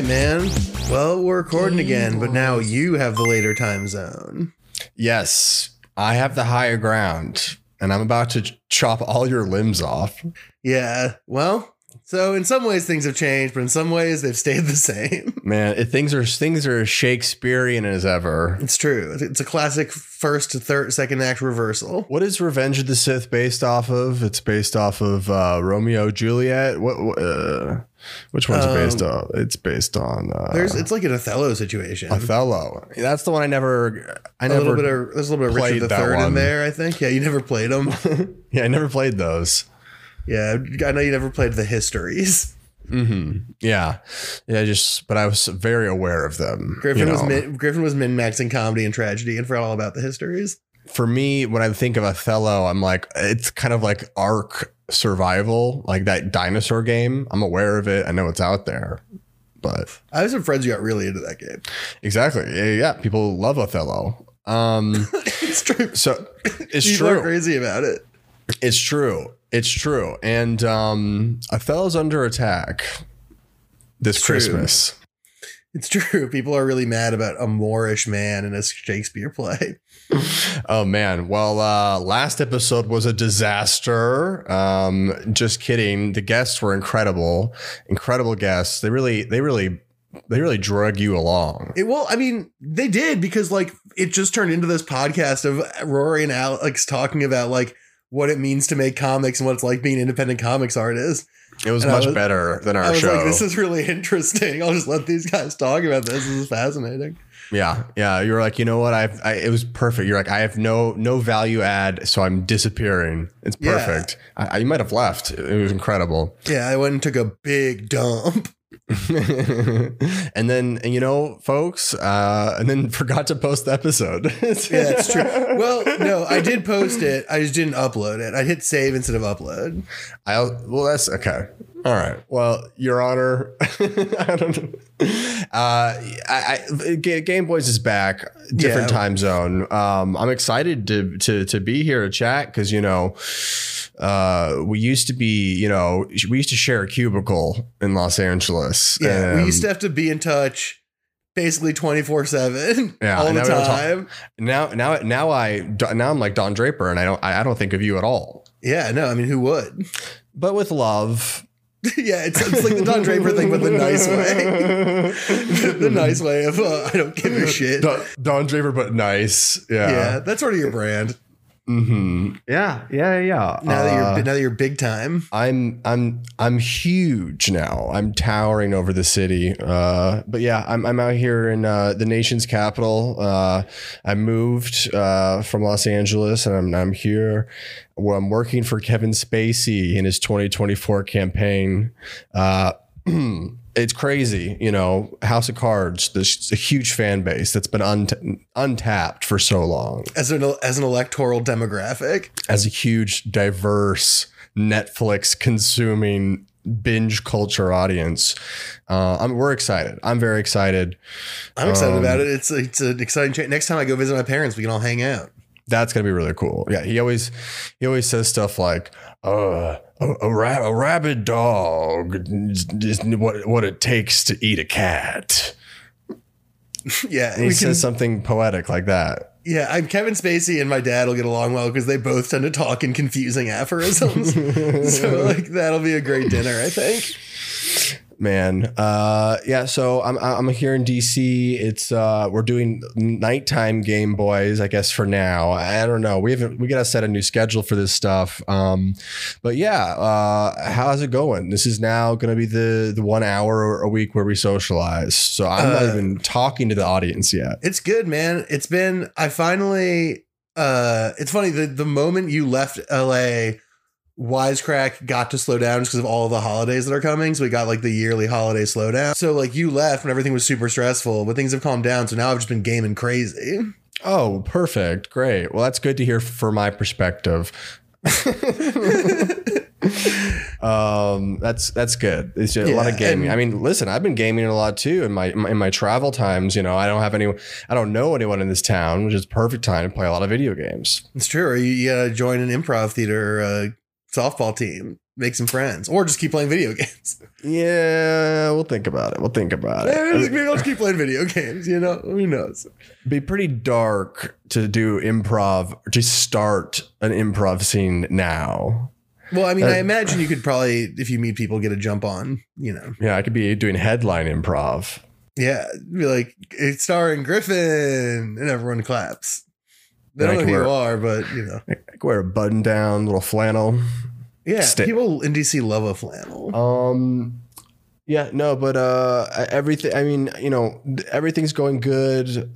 right, man. Well, we're recording again, but now you have the later time zone. Yes, I have the higher ground, and I'm about to chop all your limbs off. Yeah, well, so in some ways things have changed, but in some ways they've stayed the same. Man, things are as Shakespearean as ever. It's true. It's a classic first to second act reversal. What is Revenge of the Sith based off of? It's based off of Romeo and Juliet. Which one's it based on? It's based on. It's like an Othello situation. Othello. That's the one I never. There's a little bit of Richard the Third in there, I think. Yeah, you never played them. Yeah, I never played those. Yeah, I know you never played the histories. Mm-hmm. Yeah. But I was very aware of them. Griffin was min-maxing comedy and tragedy, and forgot all about the histories. For me, when I think of Othello, I'm like, it's kind of like Ark Survival, like that dinosaur game. I'm aware of it. I know it's out there, but I have some friends who got really into that game. Exactly. Yeah. People love Othello. It's true. So it's true. Crazy about it. It's true. It's true. And Othello's under attack this Christmas. It's true. People are really mad about a Moorish man in a Shakespeare play. Oh, man. Well, last episode was a disaster. Just kidding. The guests were incredible guests. They really drug you along. They did, because like it just turned into this podcast of Rory and Alex talking about like what it means to make comics and what it's like being an independent comics artist. It was much better than our show. Like, this is really interesting. I'll just let these guys talk about this. This is fascinating. Yeah. You were like, you know what? It was perfect. You're like, I have no value add, so I'm disappearing. It's perfect. Yeah. You might have left. It was incredible. Yeah, I went and took a big dump. and then forgot to post the episode. Yeah, it's true. Well, no, I did post it. I just didn't upload it. I hit save instead of upload. That's okay. All right. Well, Your Honor, I don't know. Game Boys is back, different time zone. I'm excited to be here to chat because, you know, we used to be, you know, we used to share a cubicle in Los Angeles. Yeah, we used to have to be in touch basically 24/7. Yeah, all the time. Now I'm like Don Draper, and I don't think of you at all. Yeah, no, I mean, who would? But with love. Yeah, it's like the Don Draper thing, but the nice way. The nice way of I don't give a shit. Don Draper, but nice. Yeah, that's sort of your brand. Mm-hmm. Yeah. Now that you're big time, I'm huge now. I'm towering over the city. But yeah, I'm out here in the nation's capital. I moved from Los Angeles, and I'm here. Where I'm working for Kevin Spacey in his 2024 campaign. It's crazy, you know, House of Cards, there's a huge fan base that's been untapped for so long. As an electoral demographic. As a huge, diverse, Netflix-consuming, binge culture audience. We're excited. I'm very excited. I'm excited about it. It's an exciting change. Next time I go visit my parents, we can all hang out. That's going to be really cool. Yeah, he always says stuff like, a rabid dog is what it takes to eat a cat. Yeah. And he says something poetic like that. Yeah, I'm Kevin Spacey and my dad will get along well because they both tend to talk in confusing aphorisms. So like that'll be a great dinner, I think. Man. Yeah. So I'm here in DC. It's we're doing nighttime Game Boys, I guess, for now. I don't know. We got to set a new schedule for this stuff. But yeah. How's it going? This is now going to be the 1 hour a week where we socialize. So I'm not even talking to the audience yet. It's good, man. It's funny. The moment you left LA, Wisecrack got to slow down just because of all the holidays that are coming. So we got like the yearly holiday slowdown. So like you left when everything was super stressful, but things have calmed down. So now I've just been gaming crazy. Oh, perfect. Great. Well, that's good to hear for my perspective. That's good. It's just a lot of gaming. I mean, listen, I've been gaming a lot too in my travel times. You know, I don't know anyone in this town, which is perfect time to play a lot of video games. It's true. You gotta join an improv theater or a softball team. make some friends, or just keep playing video games. Yeah, we'll think about it. Maybe I'll just keep playing video games. You know, who knows? Be pretty dark to do improv, or just start an improv scene now. Well, I mean, I imagine you could probably, if you meet people, get a jump on. You know. Yeah, I could be doing headline improv. Yeah, be like, it's starring Griffin, and everyone claps. They don't know who you are, but you know. I could wear a button down, little flannel. Yeah, people in DC love a flannel. Yeah, no, but everything, I mean, you know, everything's going good. You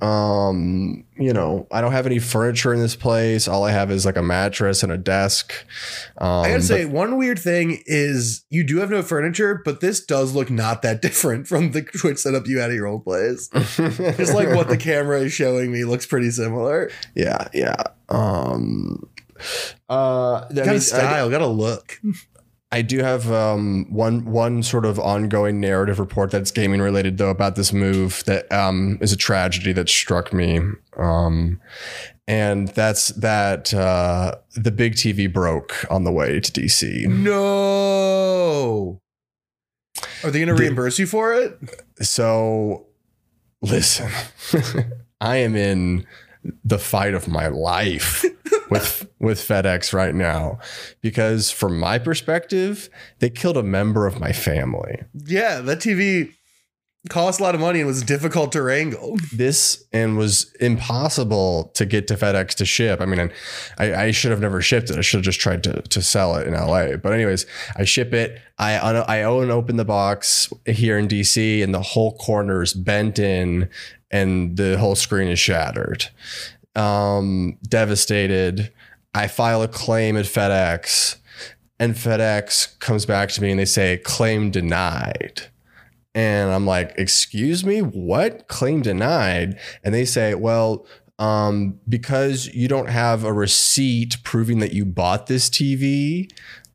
know, I don't have any furniture in this place. All I have is like a mattress and a desk. I gotta say, one weird thing is you do have no furniture, but this does look not that different from the Twitch setup you had at your old place. It's like what the camera is showing me looks pretty similar. Yeah, yeah. Got a look. I do have one sort of ongoing narrative report that's gaming related, though, about this move that is a tragedy that struck me. And that's that the big TV broke on the way to DC. No. Are they going to reimburse you for it? So listen, I am in the fight of my life with FedEx right now, because from my perspective, they killed a member of my family. Yeah, that TV cost a lot of money and was difficult to wrangle. This and was impossible to get to FedEx to ship. I mean, I should have never shipped it. I should have just tried to sell it in LA. But anyways, I ship it. I open the box here in DC, and the whole corner is bent in and the whole screen is shattered. Devastated. I file a claim at FedEx, and FedEx comes back to me and they say, claim denied. And I'm like, excuse me, what? Claim denied? And they say, well, because you don't have a receipt proving that you bought this TV,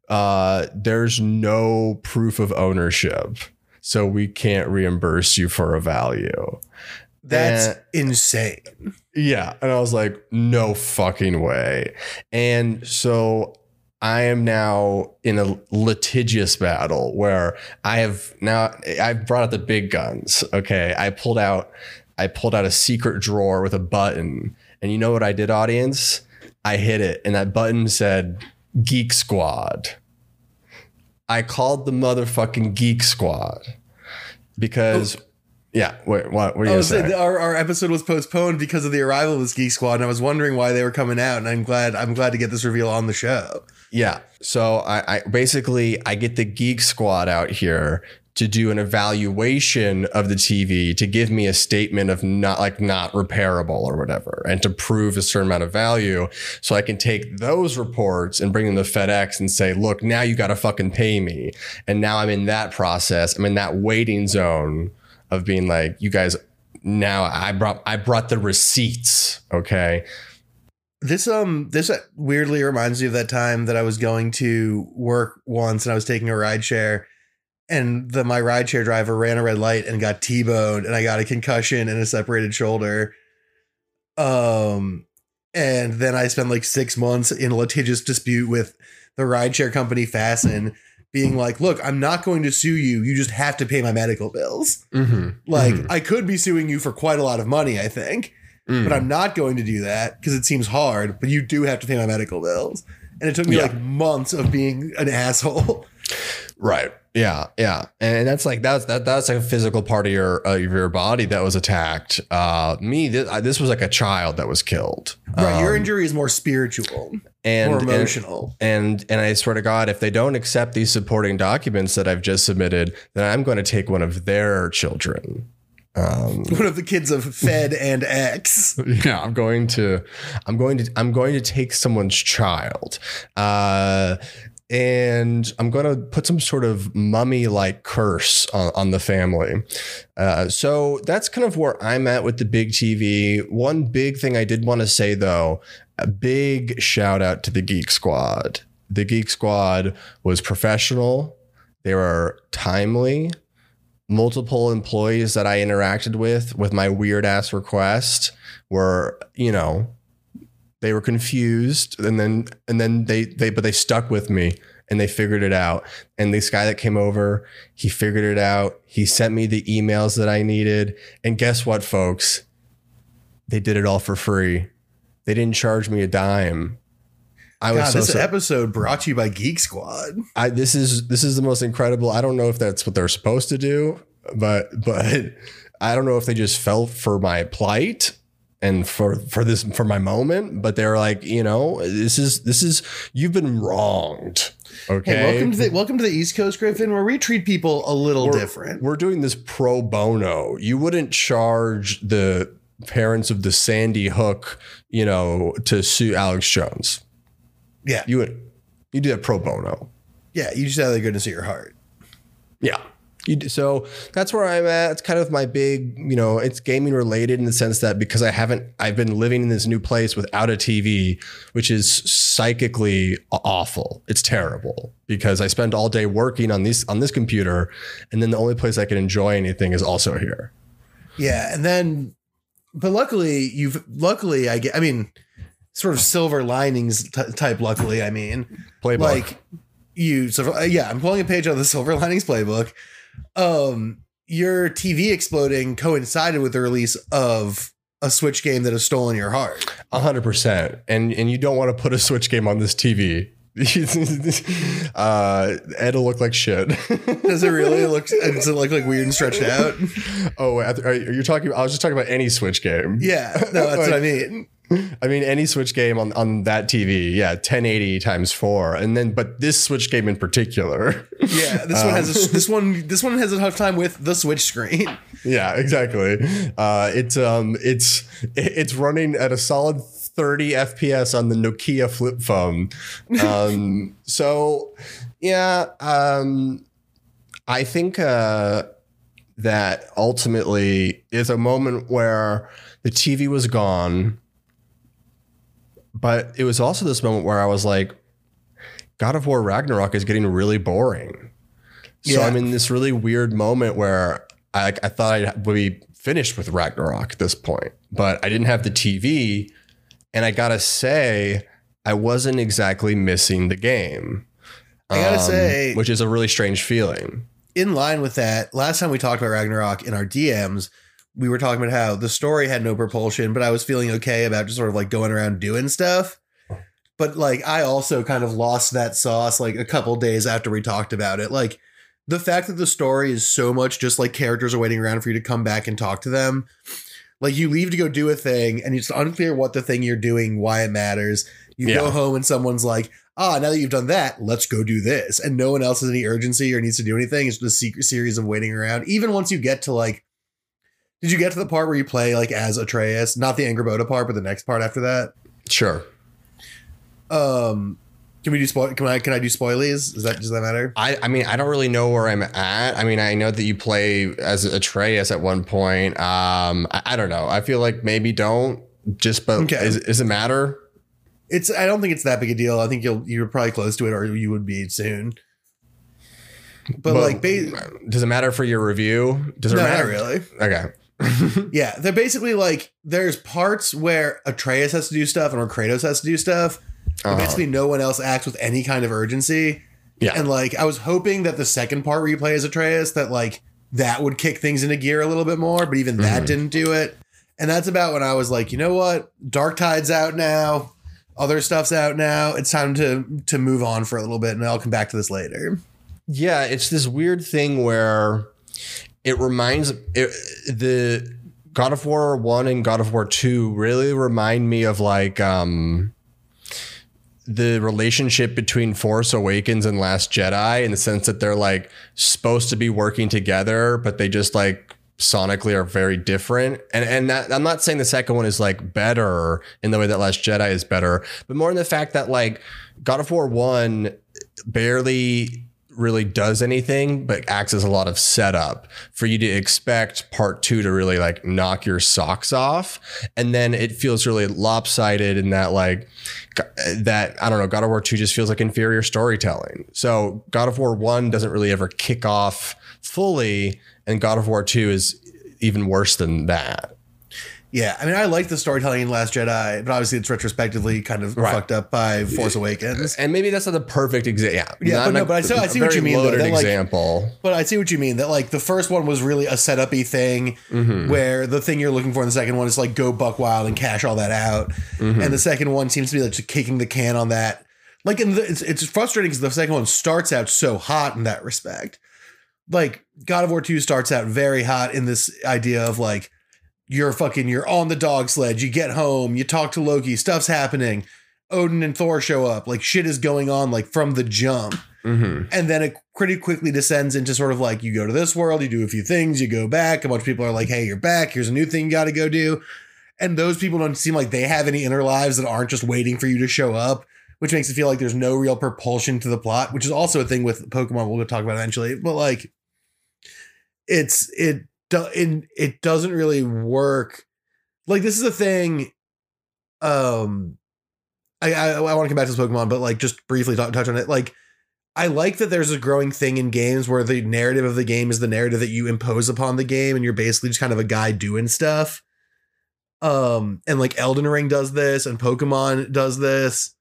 there's no proof of ownership, so we can't reimburse you for a value. That's insane. Yeah. And I was like, no fucking way. And so I am now in a litigious battle where I've brought out the big guns. Okay. I pulled out a secret drawer with a button, and you know what I did, audience? I hit it. And that button said Geek Squad. I called the motherfucking Geek Squad because... Yeah. Wait, what were you saying? Our episode was postponed because of the arrival of this Geek Squad, and I was wondering why they were coming out, and I'm glad to get this reveal on the show. Yeah. So I basically get the Geek Squad out here to do an evaluation of the TV, to give me a statement of not repairable or whatever, and to prove a certain amount of value, so I can take those reports and bring them to FedEx and say, look, now you got to fucking pay me. And now I'm in that process. I'm in that waiting zone of being like, you guys, now I brought the receipts. Okay. This weirdly reminds me of that time that I was going to work once, and I was taking a ride share, and my ride share driver ran a red light and got T-boned, and I got a concussion and a separated shoulder. And then I spent like 6 months in a litigious dispute with the ride share company Fasten, being like, look, I'm not going to sue you. You just have to pay my medical bills. Mm-hmm. Like, mm-hmm. I could be suing you for quite a lot of money, I think, but I'm not going to do that because it seems hard, but you do have to pay my medical bills. And it took me like months of being an asshole. Right. Yeah. Yeah. And that's like a physical part of your body that was attacked. This was like a child that was killed. Right. Your injury is more spiritual and more emotional. And I swear to God, if they don't accept these supporting documents that I've just submitted, then I'm going to take one of their children. One of the kids of Fed and X. Yeah, I'm going to take someone's child. And I'm going to put some sort of mummy like curse on the family. So that's kind of where I'm at with the big TV. One big thing I did want to say, though, a big shout out to the Geek Squad. The Geek Squad was professional. They were timely. Multiple employees that I interacted with my weird ass request were, you know, they were confused, and then they stuck with me and they figured it out. And this guy that came over, he figured it out. He sent me the emails that I needed. And guess what, folks? They did it all for free. They didn't charge me a dime. This episode brought to you by Geek Squad. This is the most incredible. I don't know if that's what they're supposed to do, but I don't know if they just fell for my plight and for my moment, but they're like, you know, this is you've been wronged. Okay. Hey, welcome to the East Coast, Griffin, where we treat people a little different. We're doing this pro bono. You wouldn't charge the parents of the Sandy Hook, you know, to sue Alex Jones. Yeah, you do that pro bono. Yeah, you just have the goodness of your heart. Yeah, you do. So that's where I'm at. It's kind of my big, you know, it's gaming related in the sense that because I've been living in this new place without a TV, which is psychically awful. It's terrible because I spend all day working on this computer, and then the only place I can enjoy anything is also here. Yeah, and then, but luckily I get. I mean, sort of silver linings type. Luckily, I mean, playbook. Like you. So yeah, I'm pulling a page out of the Silver Linings Playbook. Your TV exploding coincided with the release of a Switch game that has stolen your heart. 100%. And you don't want to put a Switch game on this TV. It'll look like shit. Does it really look? Does it look like weird and stretched out? Oh, you're talking. I was just talking about any Switch game. Yeah, no, that's like, what I mean. I mean, any Switch game on that TV. Yeah. 1080x4. And then, but this Switch game in particular. Yeah. This one has, this one has a tough time with the Switch screen. Yeah, exactly. It's running at a solid 30 FPS on the Nokia flip phone. So yeah. I think, that ultimately is a moment where the TV was gone. But it was also this moment where I was like, God of War Ragnarok is getting really boring. So yeah. I'm in this really weird moment where I thought I would be finished with Ragnarok at this point, but I didn't have the TV. And I got to say, I wasn't exactly missing the game, I got to say, which is a really strange feeling. In line with that, last time we talked about Ragnarok in our DMs, we were talking about how the story had no propulsion, but I was feeling okay about just sort of like going around doing stuff. But like, I also kind of lost that sauce like a couple days after we talked about it. Like the fact that the story is so much just like characters are waiting around for you to come back and talk to them. Like you leave to go do a thing and it's unclear what the thing you're doing, why it matters. You go home and someone's like, now that you've done that, let's go do this. And no one else has any urgency or needs to do anything. It's just a secret series of waiting around. Even once you get to like, did you get to the part where you play like as Atreus? Not the Angerboda part, but the next part after that. Sure. Can we do spoil? Can I do spoilies? Does that matter? I mean, I don't really know where I'm at. I mean, I know that you play as Atreus at one point. I don't know. I feel like maybe don't just. But okay. Does it matter? I don't think it's that big a deal. I think you're probably close to it, or you would be soon. But like, does it matter for your review? Does it matter really? Okay. Yeah, they're basically like there's parts where Atreus has to do stuff and where Kratos has to do stuff. Uh-huh. Basically, no one else acts with any kind of urgency. Yeah, and like I was hoping that the second part where you play as Atreus that like that would kick things into gear a little bit more, but even that didn't do it. And that's about when I was like, you know what, Dark Tide's out now, other stuff's out now. It's time to move on for a little bit, and I'll come back to this later. Yeah, it's this weird thing where. It reminds the God of War 1 and God of War 2 really remind me of like the relationship between Force Awakens and Last Jedi in the sense that they're like supposed to be working together, but they just like sonically are very different. And that, I'm not saying the second one is like better in the way that Last Jedi is better, but more in the fact that like God of War 1 barely really does anything but acts as a lot of setup for you to expect part two to really like knock your socks off. And then it feels really lopsided in that like that, I don't know, God of War 2 just feels like inferior storytelling. So God of War 1 doesn't really ever kick off fully, and God of War 2 is even worse than that. Yeah, I mean, I like the storytelling in Last Jedi, but obviously it's retrospectively kind of fucked up by Force Awakens. And maybe that's not the perfect example. Yeah, but I see what you mean. Though, that, but I see what you mean. That like the first one was really a setup-y thing, where the thing you're looking for in the second one is like go buck wild and cash all that out, and the second one seems to be like just kicking the can on that. Like, and it's frustrating because the second one starts out so hot in that respect. Like God of War 2 starts out very hot in this idea of like, you're on the dog sled, you get home, you talk to Loki, stuff's happening. Odin and Thor show up, like shit is going on, like from the jump. And then it pretty quickly descends into sort of like, you go to this world, you do a few things, you go back. A bunch of people are like, hey, you're back. Here's a new thing you got to go do. And those people don't seem like they have any inner lives that aren't just waiting for you to show up, which makes it feel like there's no real propulsion to the plot, which is also a thing with Pokemon we'll talk about eventually. But like, it doesn't really work. Like this is a thing. I want to come back to this Pokemon, but like just briefly touch on it. Like I like that there's a growing thing in games where the narrative of the game is the narrative that you impose upon the game, and you're basically just kind of a guy doing stuff. And like Elden Ring does this, and Pokemon does this.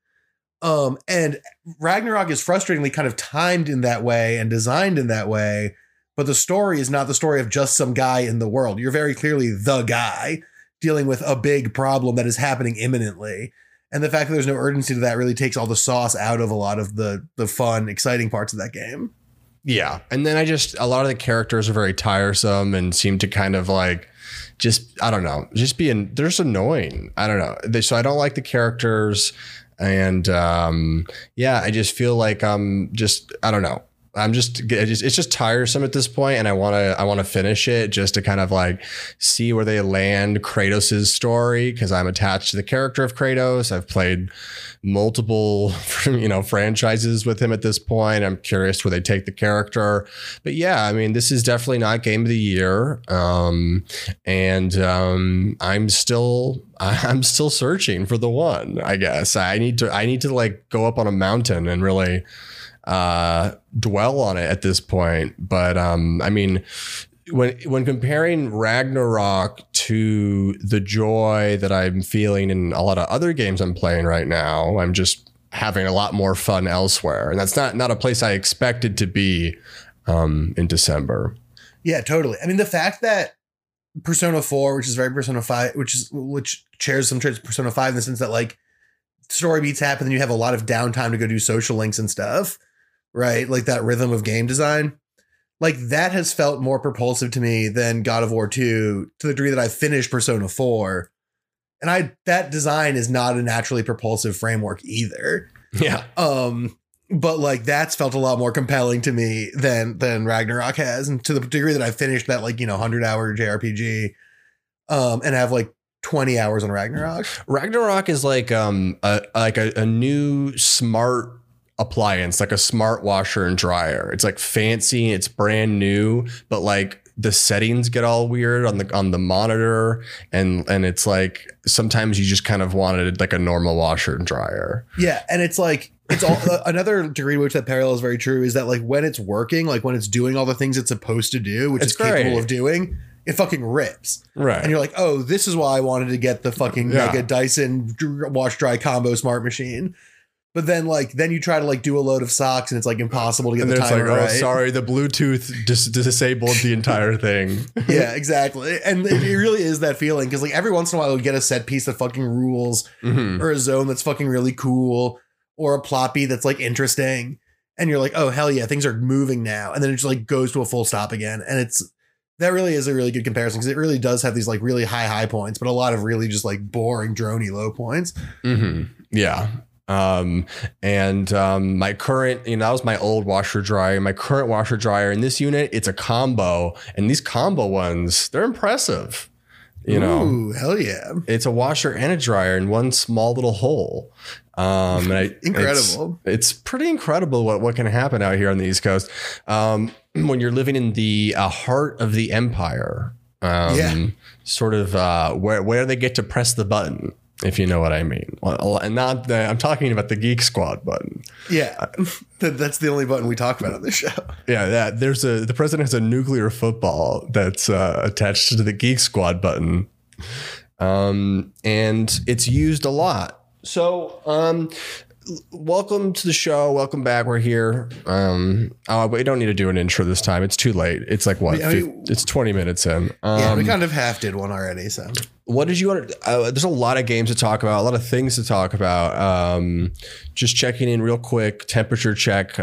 And Ragnarok is frustratingly kind of timed in that way and designed in that way. But the story is not the story of just some guy in the world. You're very clearly the guy dealing with a big problem that is happening imminently. And the fact that there's no urgency to that really takes all the sauce out of a lot of the fun, exciting parts of that game. Yeah. And then a lot of the characters are very tiresome and seem to kind of like they're just annoying. I don't know. So I don't like the characters. And I just feel like I don't know. It's just tiresome at this point, and I want to finish it just to kind of like see where they land Kratos' story, because I'm attached to the character of Kratos. I've played multiple, franchises with him at this point. I'm curious where they take the character, but yeah, I mean, this is definitely not game of the year. I'm still searching for the one, I guess. I need to like go up on a mountain and really dwell on it at this point. But I mean, when comparing Ragnarok to the joy that I'm feeling in a lot of other games I'm playing right now, I'm just having a lot more fun elsewhere, and that's not a place I expected to be in December. Yeah, totally. I mean, the fact that Persona 4, which is very Persona 5, which shares some traits of Persona 5 in the sense that like story beats happen, and you have a lot of downtime to go do social links and stuff, right? Like that rhythm of game design, like that has felt more propulsive to me than God of War 2, to the degree that I finished Persona 4. And that design is not a naturally propulsive framework either. Yeah. But like that's felt a lot more compelling to me than Ragnarok has. And to the degree that I finished that, like, 100-hour JRPG, and have like 20 hours on Ragnarok. Ragnarok is like a new smart appliance, like a smart washer and dryer. It's like fancy, it's brand new, but like the settings get all weird on the monitor, and it's like sometimes you just kind of wanted like a normal washer and dryer. Yeah, and it's like it's all another degree to which that parallel is very true is that like when it's working, like when it's doing all the things it's supposed to do, which it's capable of doing, it fucking rips. Right. And you're like, oh, this is why I wanted to get the fucking mega Dyson wash dry combo smart machine. But then you try to like do a load of socks, and it's like impossible to get the timer right. Oh, sorry, the Bluetooth disabled the entire thing. Yeah, exactly. And it really is that feeling. Cause like every once in a while you'll get a set piece that fucking rules, or a zone that's fucking really cool, or a plot beat that's like interesting. And you're like, oh hell yeah, things are moving now. And then it just like goes to a full stop again. And that really is a really good comparison, because it really does have these like really high points, but a lot of really just like boring droney low points. Yeah. My current, that was my old washer dryer, my current washer dryer in this unit, it's a combo, and these combo ones, they're impressive. Ooh, hell yeah. It's a washer and a dryer in one small little hole. Incredible. It's pretty incredible what can happen out here on the East Coast. When you're living in the heart of the empire, sort of where they get to press the button, if you know what I mean. Well, and I'm talking about the Geek Squad button. Yeah, that's the only button we talk about on this show. Yeah, the president has a nuclear football that's attached to the Geek Squad button. And it's used a lot. So, welcome to the show. Welcome back. We're here. We don't need to do an intro this time. It's too late. It's like what? It's 20 minutes in. Yeah, we kind of half did one already. So, what did you want? There's a lot of games to talk about. A lot of things to talk about. Just checking in real quick. Temperature check.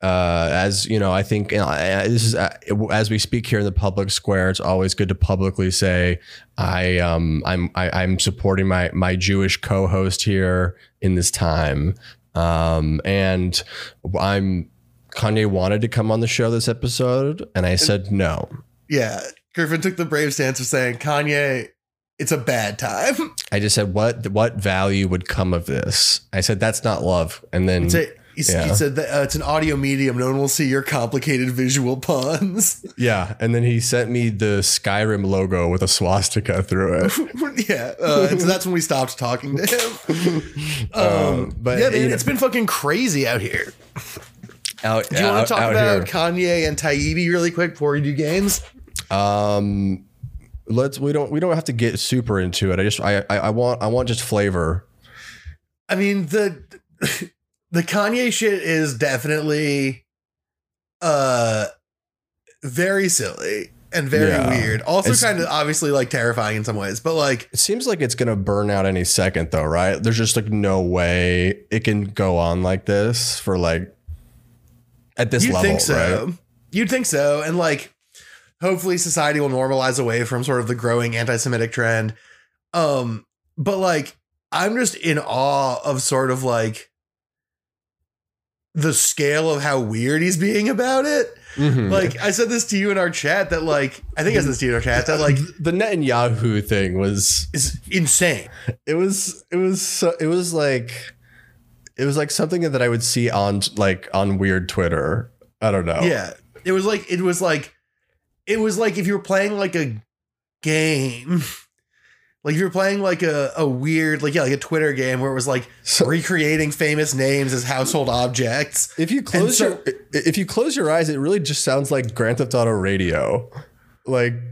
As you know, I think this is as we speak here in the public square. It's always good to publicly say I'm supporting my Jewish co-host here in this time, and Kanye wanted to come on the show this episode, and I said no. Yeah, Griffin took the brave stance of saying, Kanye, it's a bad time. I just said, what value would come of this? I said that's not love, and then. He said that it's an audio medium. No one will see your complicated visual puns. Yeah. And then he sent me the Skyrim logo with a swastika through it. Yeah. And so that's when we stopped talking to him. But yeah, man, it's been fucking crazy out here. Do you want to talk about Kanye and Taibbi really quick before we do games? We don't have to get super into it. I want just flavor. I mean, The Kanye shit is definitely very silly and very weird. Also kind of obviously like terrifying in some ways, but like it seems like it's going to burn out any second though, right? There's just like no way it can go on like this for like at this level. Think so. Right? You'd think so. And like hopefully society will normalize away from sort of the growing anti-Semitic trend. But like I'm just in awe of sort of like the scale of how weird he's being about it. Mm-hmm. Like I said this to you in our chat that like, the Netanyahu thing is insane. It was like something that I would see on weird Twitter. I don't know. Yeah. It was like if you were playing like a game, like you're playing like a weird, like a Twitter game where it was like recreating famous names as household objects. If you close your eyes, it really just sounds like Grand Theft Auto Radio,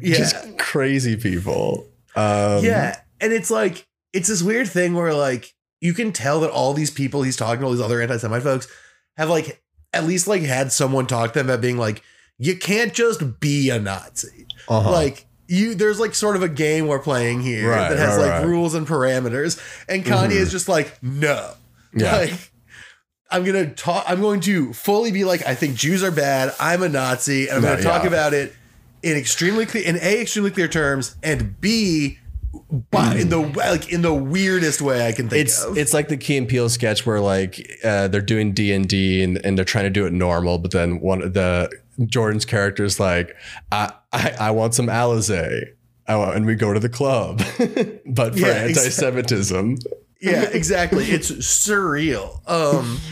just crazy people. And it's like it's this weird thing where like you can tell that all these people he's talking to, all these other anti-Semite folks, have like at least like had someone talk to them about being like, you can't just be a Nazi, there's like sort of a game we're playing here that has rules and parameters, and Kanye is just like, no, like I'm going to fully be like, I think Jews are bad. I'm a Nazi, and I'm going to talk about it in extremely clear terms, and B, but in the weirdest way I can think of. It's like the Key and Peele sketch where like they're doing D&D and they're trying to do it normal, but then one of the Jordan's character is like, I want some Alizé, and we go to the club, but for anti-Semitism. Exactly. Yeah, exactly. It's surreal. I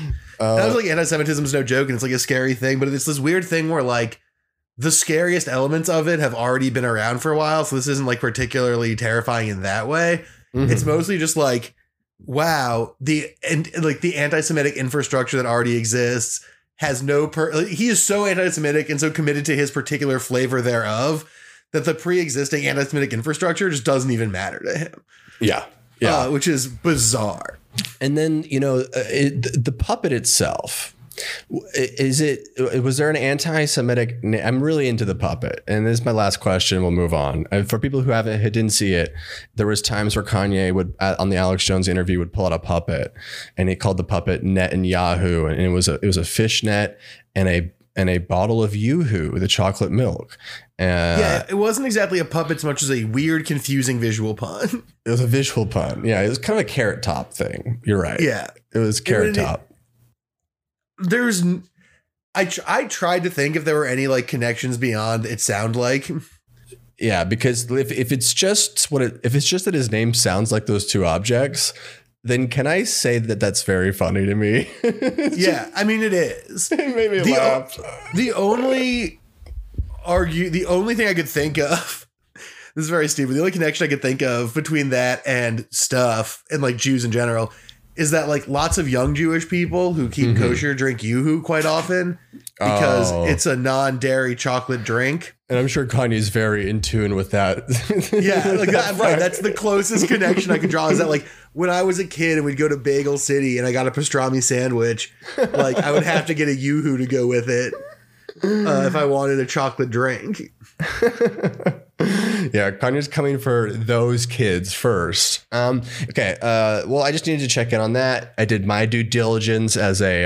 was like, anti-Semitism is no joke, and it's like a scary thing, but it's this weird thing where like the scariest elements of it have already been around for a while, so this isn't like particularly terrifying in that way. Mm-hmm. It's mostly just like, wow, the anti-Semitic infrastructure that already exists has no he is so anti-Semitic and so committed to his particular flavor thereof that the pre-existing anti-Semitic infrastructure just doesn't even matter to him. Yeah. Yeah. Which is bizarre. And then, you know, the puppet itself, was there an anti-Semitic? I'm really into the puppet. And this is my last question. We'll move on. And for people who didn't see it, there was times where Kanye would, on the Alex Jones interview, would pull out a puppet, and he called the puppet Netanyahu. And it was a fishnet and a bottle of Yoo-hoo, the chocolate milk. It wasn't exactly a puppet as much as a weird, confusing visual pun. It was a visual pun. Yeah. It was kind of a Carrot Top thing. You're right. Yeah. It was Carrot Top. I tried to think if there were any like connections beyond it sound like. Yeah, because if it's just that his name sounds like those two objects, then can I say that that's very funny to me? Yeah, I mean, it is. It made me laugh. The only thing I could think of, this is very stupid, the only connection I could think of between that and stuff and like Jews in general is that like lots of young Jewish people who keep kosher drink Yoo-hoo quite often, because it's a non-dairy chocolate drink. And I'm sure Kanye's very in tune with that. Yeah, like that, right. That's the closest connection I can draw, is that like when I was a kid and we'd go to Bagel City and I got a pastrami sandwich, like I would have to get a Yoo-hoo to go with it if I wanted a chocolate drink. Yeah, Kanye's coming for those kids first. Well, I just needed to check in on that. I did my due diligence as a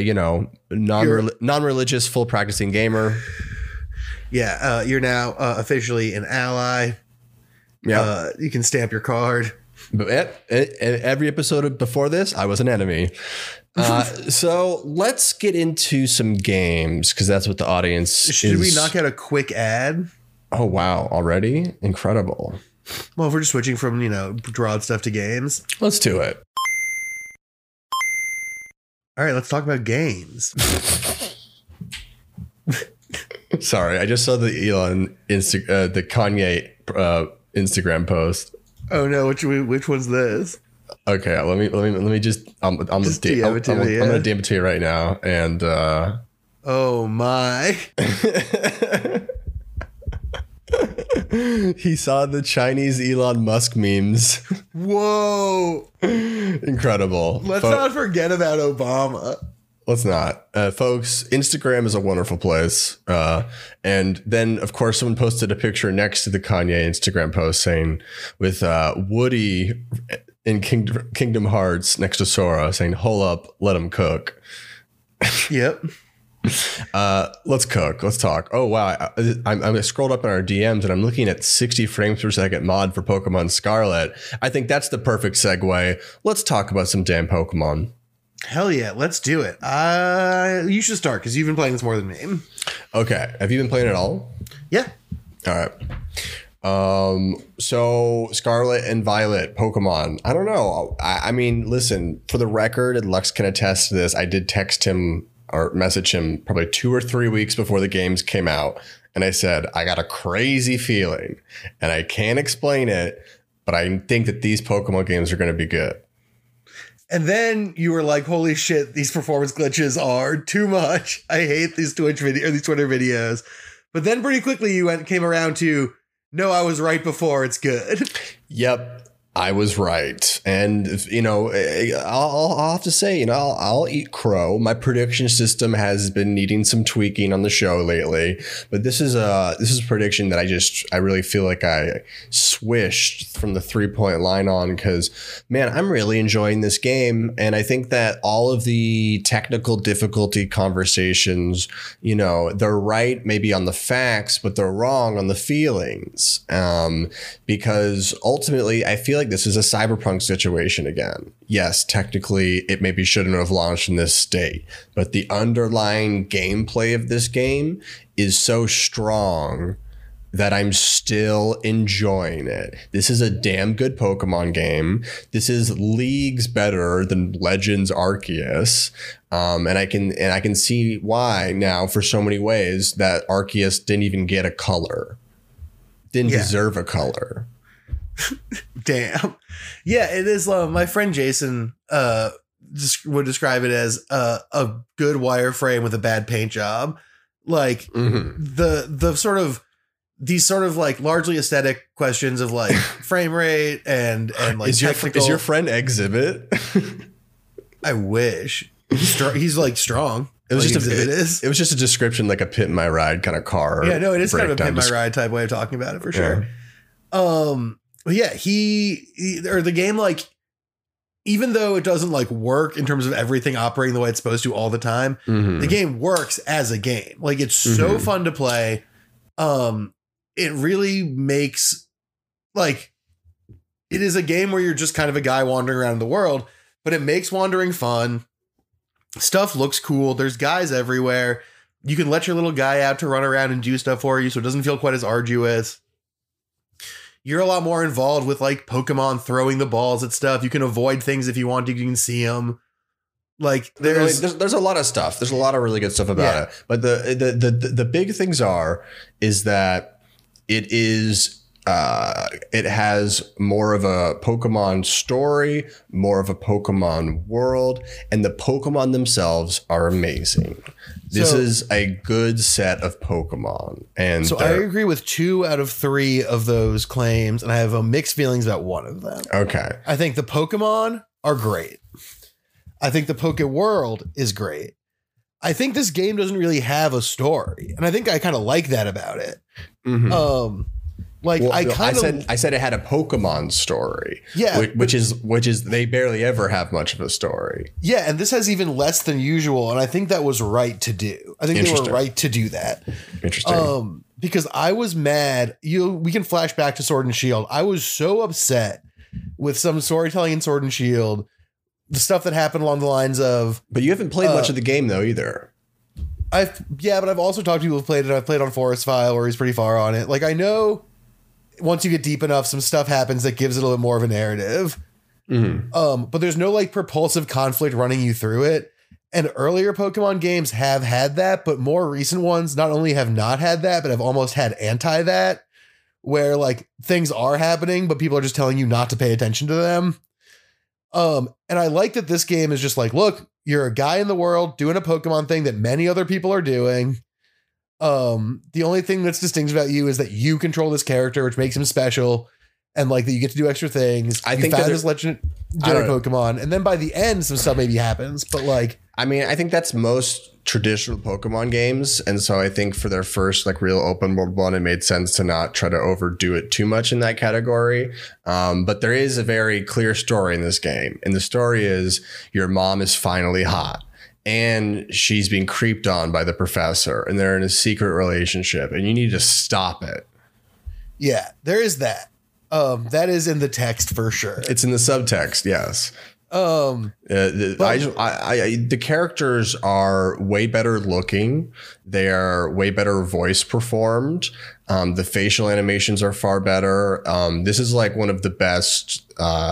you know, non-religious full practicing gamer. Yeah, you're now officially an ally. Yeah, you can stamp your card. But every episode before this, I was an enemy. So let's get into some games, because that's what the audience Should we knock out a quick ad? Oh, wow. Already? Incredible. Well, if we're just switching from, you know, broad stuff to games. Let's do it. All right, let's talk about games. Sorry, I just saw the Kanye Instagram post. Oh no, which one's this? Okay, let me just I'm gonna DM it to you right now, and oh my. He saw the Chinese Elon Musk memes. Whoa. Incredible. Let's not forget about Obama. Let's not. Folks, Instagram is a wonderful place. And then, of course, someone posted a picture next to the Kanye Instagram post saying, with Woody in Kingdom Hearts next to Sora saying, "Hole up, let him cook." Yep. Let's cook. Let's talk. Oh, wow. I scrolled up in our DMs and I'm looking at 60 frames per second mod for Pokemon Scarlet. I think that's the perfect segue. Let's talk about some damn Pokemon. Hell yeah. Let's do it. You should start, because you've been playing this more than me. Okay. Have you been playing it all? Yeah. All right. So Scarlet and Violet Pokemon, I don't know. I mean, listen, for the record, and Lux can attest to this, I did text him or message him probably 2 or 3 weeks before the games came out, and I said, I got a crazy feeling and I can't explain it, but I think that these Pokemon games are going to be good. And then you were like, holy shit, these performance glitches are too much. I hate these these Twitter videos. But then pretty quickly you came around to, no, I was right before, it's good. Yep. I was right. And, you know, I'll have to say, you know, I'll eat crow. My prediction system has been needing some tweaking on the show lately, but this is a prediction that I really feel like I swished from the 3-point line on, because, man, I'm really enjoying this game. And I think that all of the technical difficulty conversations, you know, they're right maybe on the facts, but they're wrong on the feelings, because ultimately I feel like this is a Cyberpunk situation again. Yes, technically it maybe shouldn't have launched in this state, but the underlying gameplay of this game is so strong that I'm still enjoying it. This is a damn good Pokemon game. This is leagues better than Legends Arceus. And I can see why now, for so many ways, that Arceus didn't even get a color. Didn't deserve a color. Damn. Yeah, it is. My friend Jason would describe it as a good wireframe with a bad paint job. Like the sort of like largely aesthetic questions of like frame rate and like is your friend Exhibit? I wish. He's like strong. It was just a description, like a pit in my ride kind of car. Yeah, no, it is kind of a pit in my ride type way of talking about it, for sure. Yeah. Yeah, or the game, like, even though it doesn't like work in terms of everything operating the way it's supposed to all the time, the game works as a game. Like, it's so fun to play. It really makes, like, it is a game where you're just kind of a guy wandering around the world, but it makes wandering fun. Stuff looks cool. There's guys everywhere. You can let your little guy out to run around and do stuff for you, so it doesn't feel quite as arduous. You're a lot more involved with like Pokemon throwing the balls at stuff. You can avoid things if you want to. You can see them. Like there's a lot of stuff. There's a lot of really good stuff about it. But the big things is that it is It has more of a Pokemon story, more of a Pokemon world, and the Pokemon themselves are amazing. This is a good set of Pokemon. And so I agree with 2 out of 3 of those claims, and I have mixed feelings about one of them. Okay. I think the Pokemon are great. I think the Pokeworld is great. I think this game doesn't really have a story, and I think I kind of like that about it. Mm-hmm. I said it had a Pokemon story, which is they barely ever have much of a story. Yeah. And this has even less than usual. And I think that was right to do. I think they were right to do that. Interesting. Because I was mad. We can flash back to Sword and Shield. I was so upset with some storytelling in Sword and Shield, the stuff that happened along the lines of, but you haven't played much of the game though either. But I've also talked to people who've played it. I've played on Forest File where he's pretty far on it. Like, I know once you get deep enough, some stuff happens that gives it a little bit more of a narrative. Mm-hmm. But there's no like propulsive conflict running you through it. And earlier Pokemon games have had that, but more recent ones not only have not had that, but have almost had anti that, where like things are happening, but people are just telling you not to pay attention to them. And I like that this game is just like, look, you're a guy in the world doing a Pokemon thing that many other people are doing. The only thing that's distinct about you is that you control this character, which makes him special, and like that you get to do extra things. I think that is legendary Pokemon, and then by the end, some stuff maybe happens. But like, I mean, I think that's most traditional Pokemon games, and so I think for their first like real open world one, it made sense to not try to overdo it too much in that category. But there is a very clear story in this game, and the story is your mom is finally hot. And she's being creeped on by the professor, and they're in a secret relationship, and you need to stop it. Yeah, there is that. That is in the text for sure. It's in the subtext. Yes. The characters are way better looking. They are way better voice performed. The facial animations are far better. This is like one of the best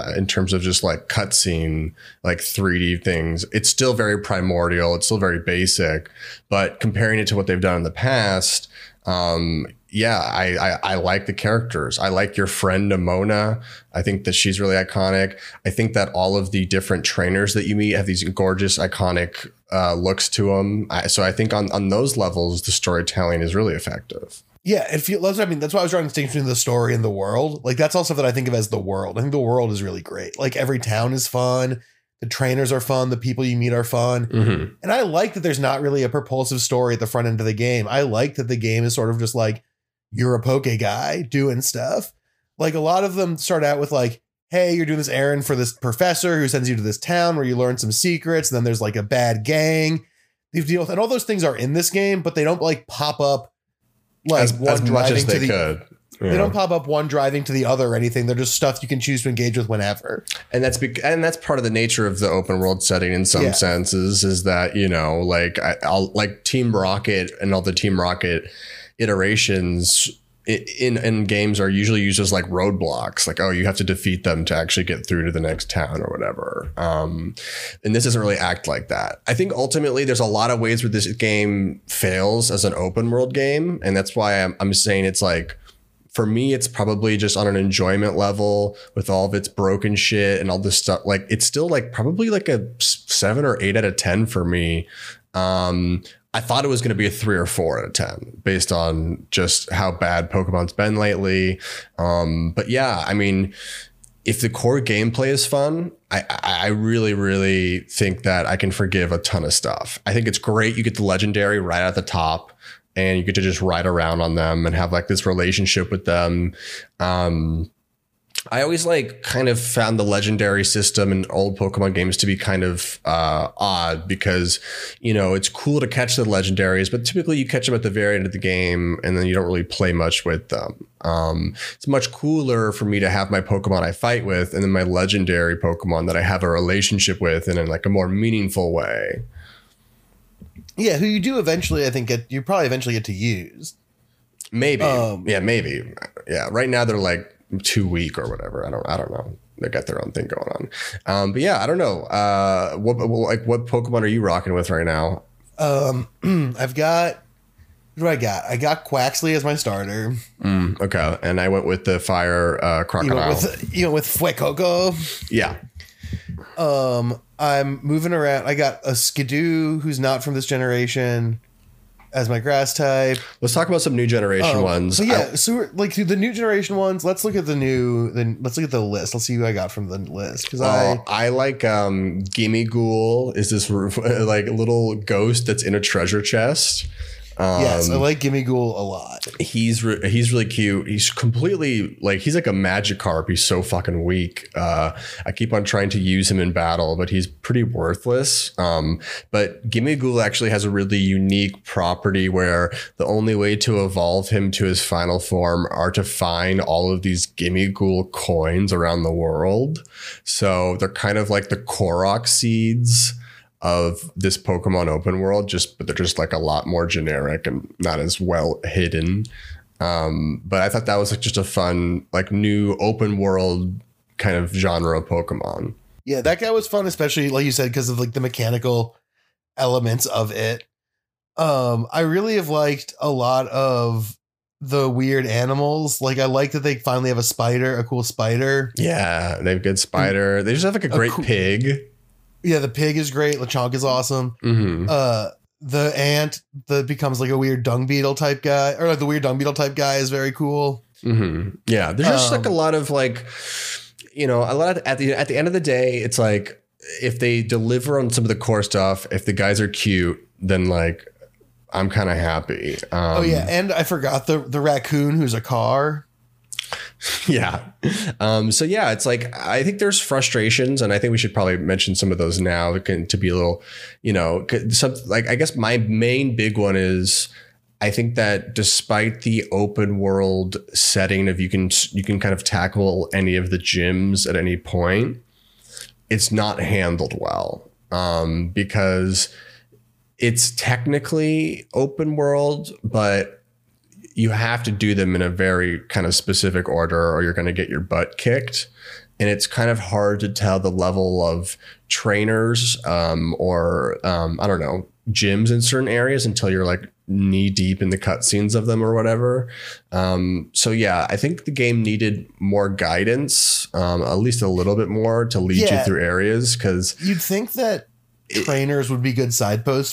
in terms of just like cutscene, like 3D things. It's still very primordial. It's still very basic, but comparing it to what they've done in the past, I like the characters. I like your friend Nimona. I think that she's really iconic. I think that all of the different trainers that you meet have these gorgeous, iconic looks to them. So I think on those levels, the storytelling is really effective. Yeah, it feels. I mean, that's why I was drawing a distinction between the story and the world. Like, that's also that I think of as the world. I think the world is really great. Like, every town is fun. The trainers are fun. The people you meet are fun. Mm-hmm. And I like that there's not really a propulsive story at the front end of the game. I like that the game is sort of just like, you're a poke guy doing stuff. Like, a lot of them start out with like, hey, you're doing this errand for this professor who sends you to this town where you learn some secrets. And then there's like a bad gang you've dealt with, and all those things are in this game, but they don't like pop up like as much as they could. Yeah. They don't pop up one driving to the other or anything. They're just stuff you can choose to engage with whenever. And that's part of the nature of the open world setting in some senses, is that, you know, like I'll like Team Rocket and all the Team Rocket iterations in games are usually used as like roadblocks, like, oh, you have to defeat them to actually get through to the next town or whatever. And this doesn't really act like that. I think ultimately there's a lot of ways where this game fails as an open world game. And that's why I'm saying it's like, for me, it's probably just on an enjoyment level with all of its broken shit and all this stuff. Like, it's still like probably like a 7 or 8 out of 10 for me. I thought it was going to be a 3 or 4 out of 10 based on just how bad Pokemon's been lately. But yeah, I mean, if the core gameplay is fun, I really, really think that I can forgive a ton of stuff. I think it's great. You get the legendary right at the top, and you get to just ride around on them and have like this relationship with them. I always like kind of found the legendary system in old Pokemon games to be kind of odd, because, you know, it's cool to catch the legendaries, but typically you catch them at the very end of the game and then you don't really play much with them. It's much cooler for me to have my Pokemon I fight with and then my legendary Pokemon that I have a relationship with and in like a more meaningful way. Yeah, who you do eventually, I think, you probably eventually get to use. Maybe. Maybe. Yeah. Right now they're like too weak or whatever. I don't know. They got their own thing going on. But yeah, I don't know. What Pokemon are you rocking with right now? I've got What do I got? I got Quaxley as my starter. Okay. And I went with the fire crocodile. You went with Fuecoco. Yeah. I'm moving around. I got a Skidoo who's not from this generation as my grass type. Let's talk about some new generation ones. So yeah. The new generation ones. Let's look at let's look at the list. Let's see who I got from the list. Cause I like Gimme Ghoul is this like little ghost that's in a treasure chest. Yes, I like Gimme Ghoul a lot. He's really cute. He's completely he's like a Magikarp. He's so fucking weak. I keep on trying to use him in battle, but he's pretty worthless. But Gimme Ghoul actually has a really unique property where the only way to evolve him to his final form are to find all of these Gimme Ghoul coins around the world. So they're kind of like the Korok seeds of this Pokemon open world, but they're just like a lot more generic and not as well hidden. But I thought that was like just a fun, like new open world kind of genre of Pokemon. Yeah, that guy was fun, especially like you said, because of like the mechanical elements of it. I really have liked a lot of the weird animals. Like I like that they finally have a cool spider. Yeah, they have good spider. They just have like a great pig. Yeah, the pig is great. LeChonk is awesome. Mm-hmm. The ant that becomes like a weird dung beetle type guy, or like the weird dung beetle type guy, is very cool. Mm-hmm. Yeah, there's just like a lot of at the end of the day, it's like if they deliver on some of the core stuff, if the guys are cute, then like I'm kind of happy. And I forgot the raccoon who's a car. Yeah. So yeah, it's like I think there's frustrations, and I think we should probably mention some of those now to be a little, I guess my main big one is I think that despite the open world setting of you can kind of tackle any of the gyms at any point, it's not handled well because it's technically open world, but you have to do them in a very kind of specific order or you're going to get your butt kicked. And it's kind of hard to tell the level of trainers or gyms in certain areas until you're like knee deep in the cutscenes of them or whatever. So, yeah, I think the game needed more guidance, at least a little bit more to lead you through areas, because you'd think that trainers would be good signposts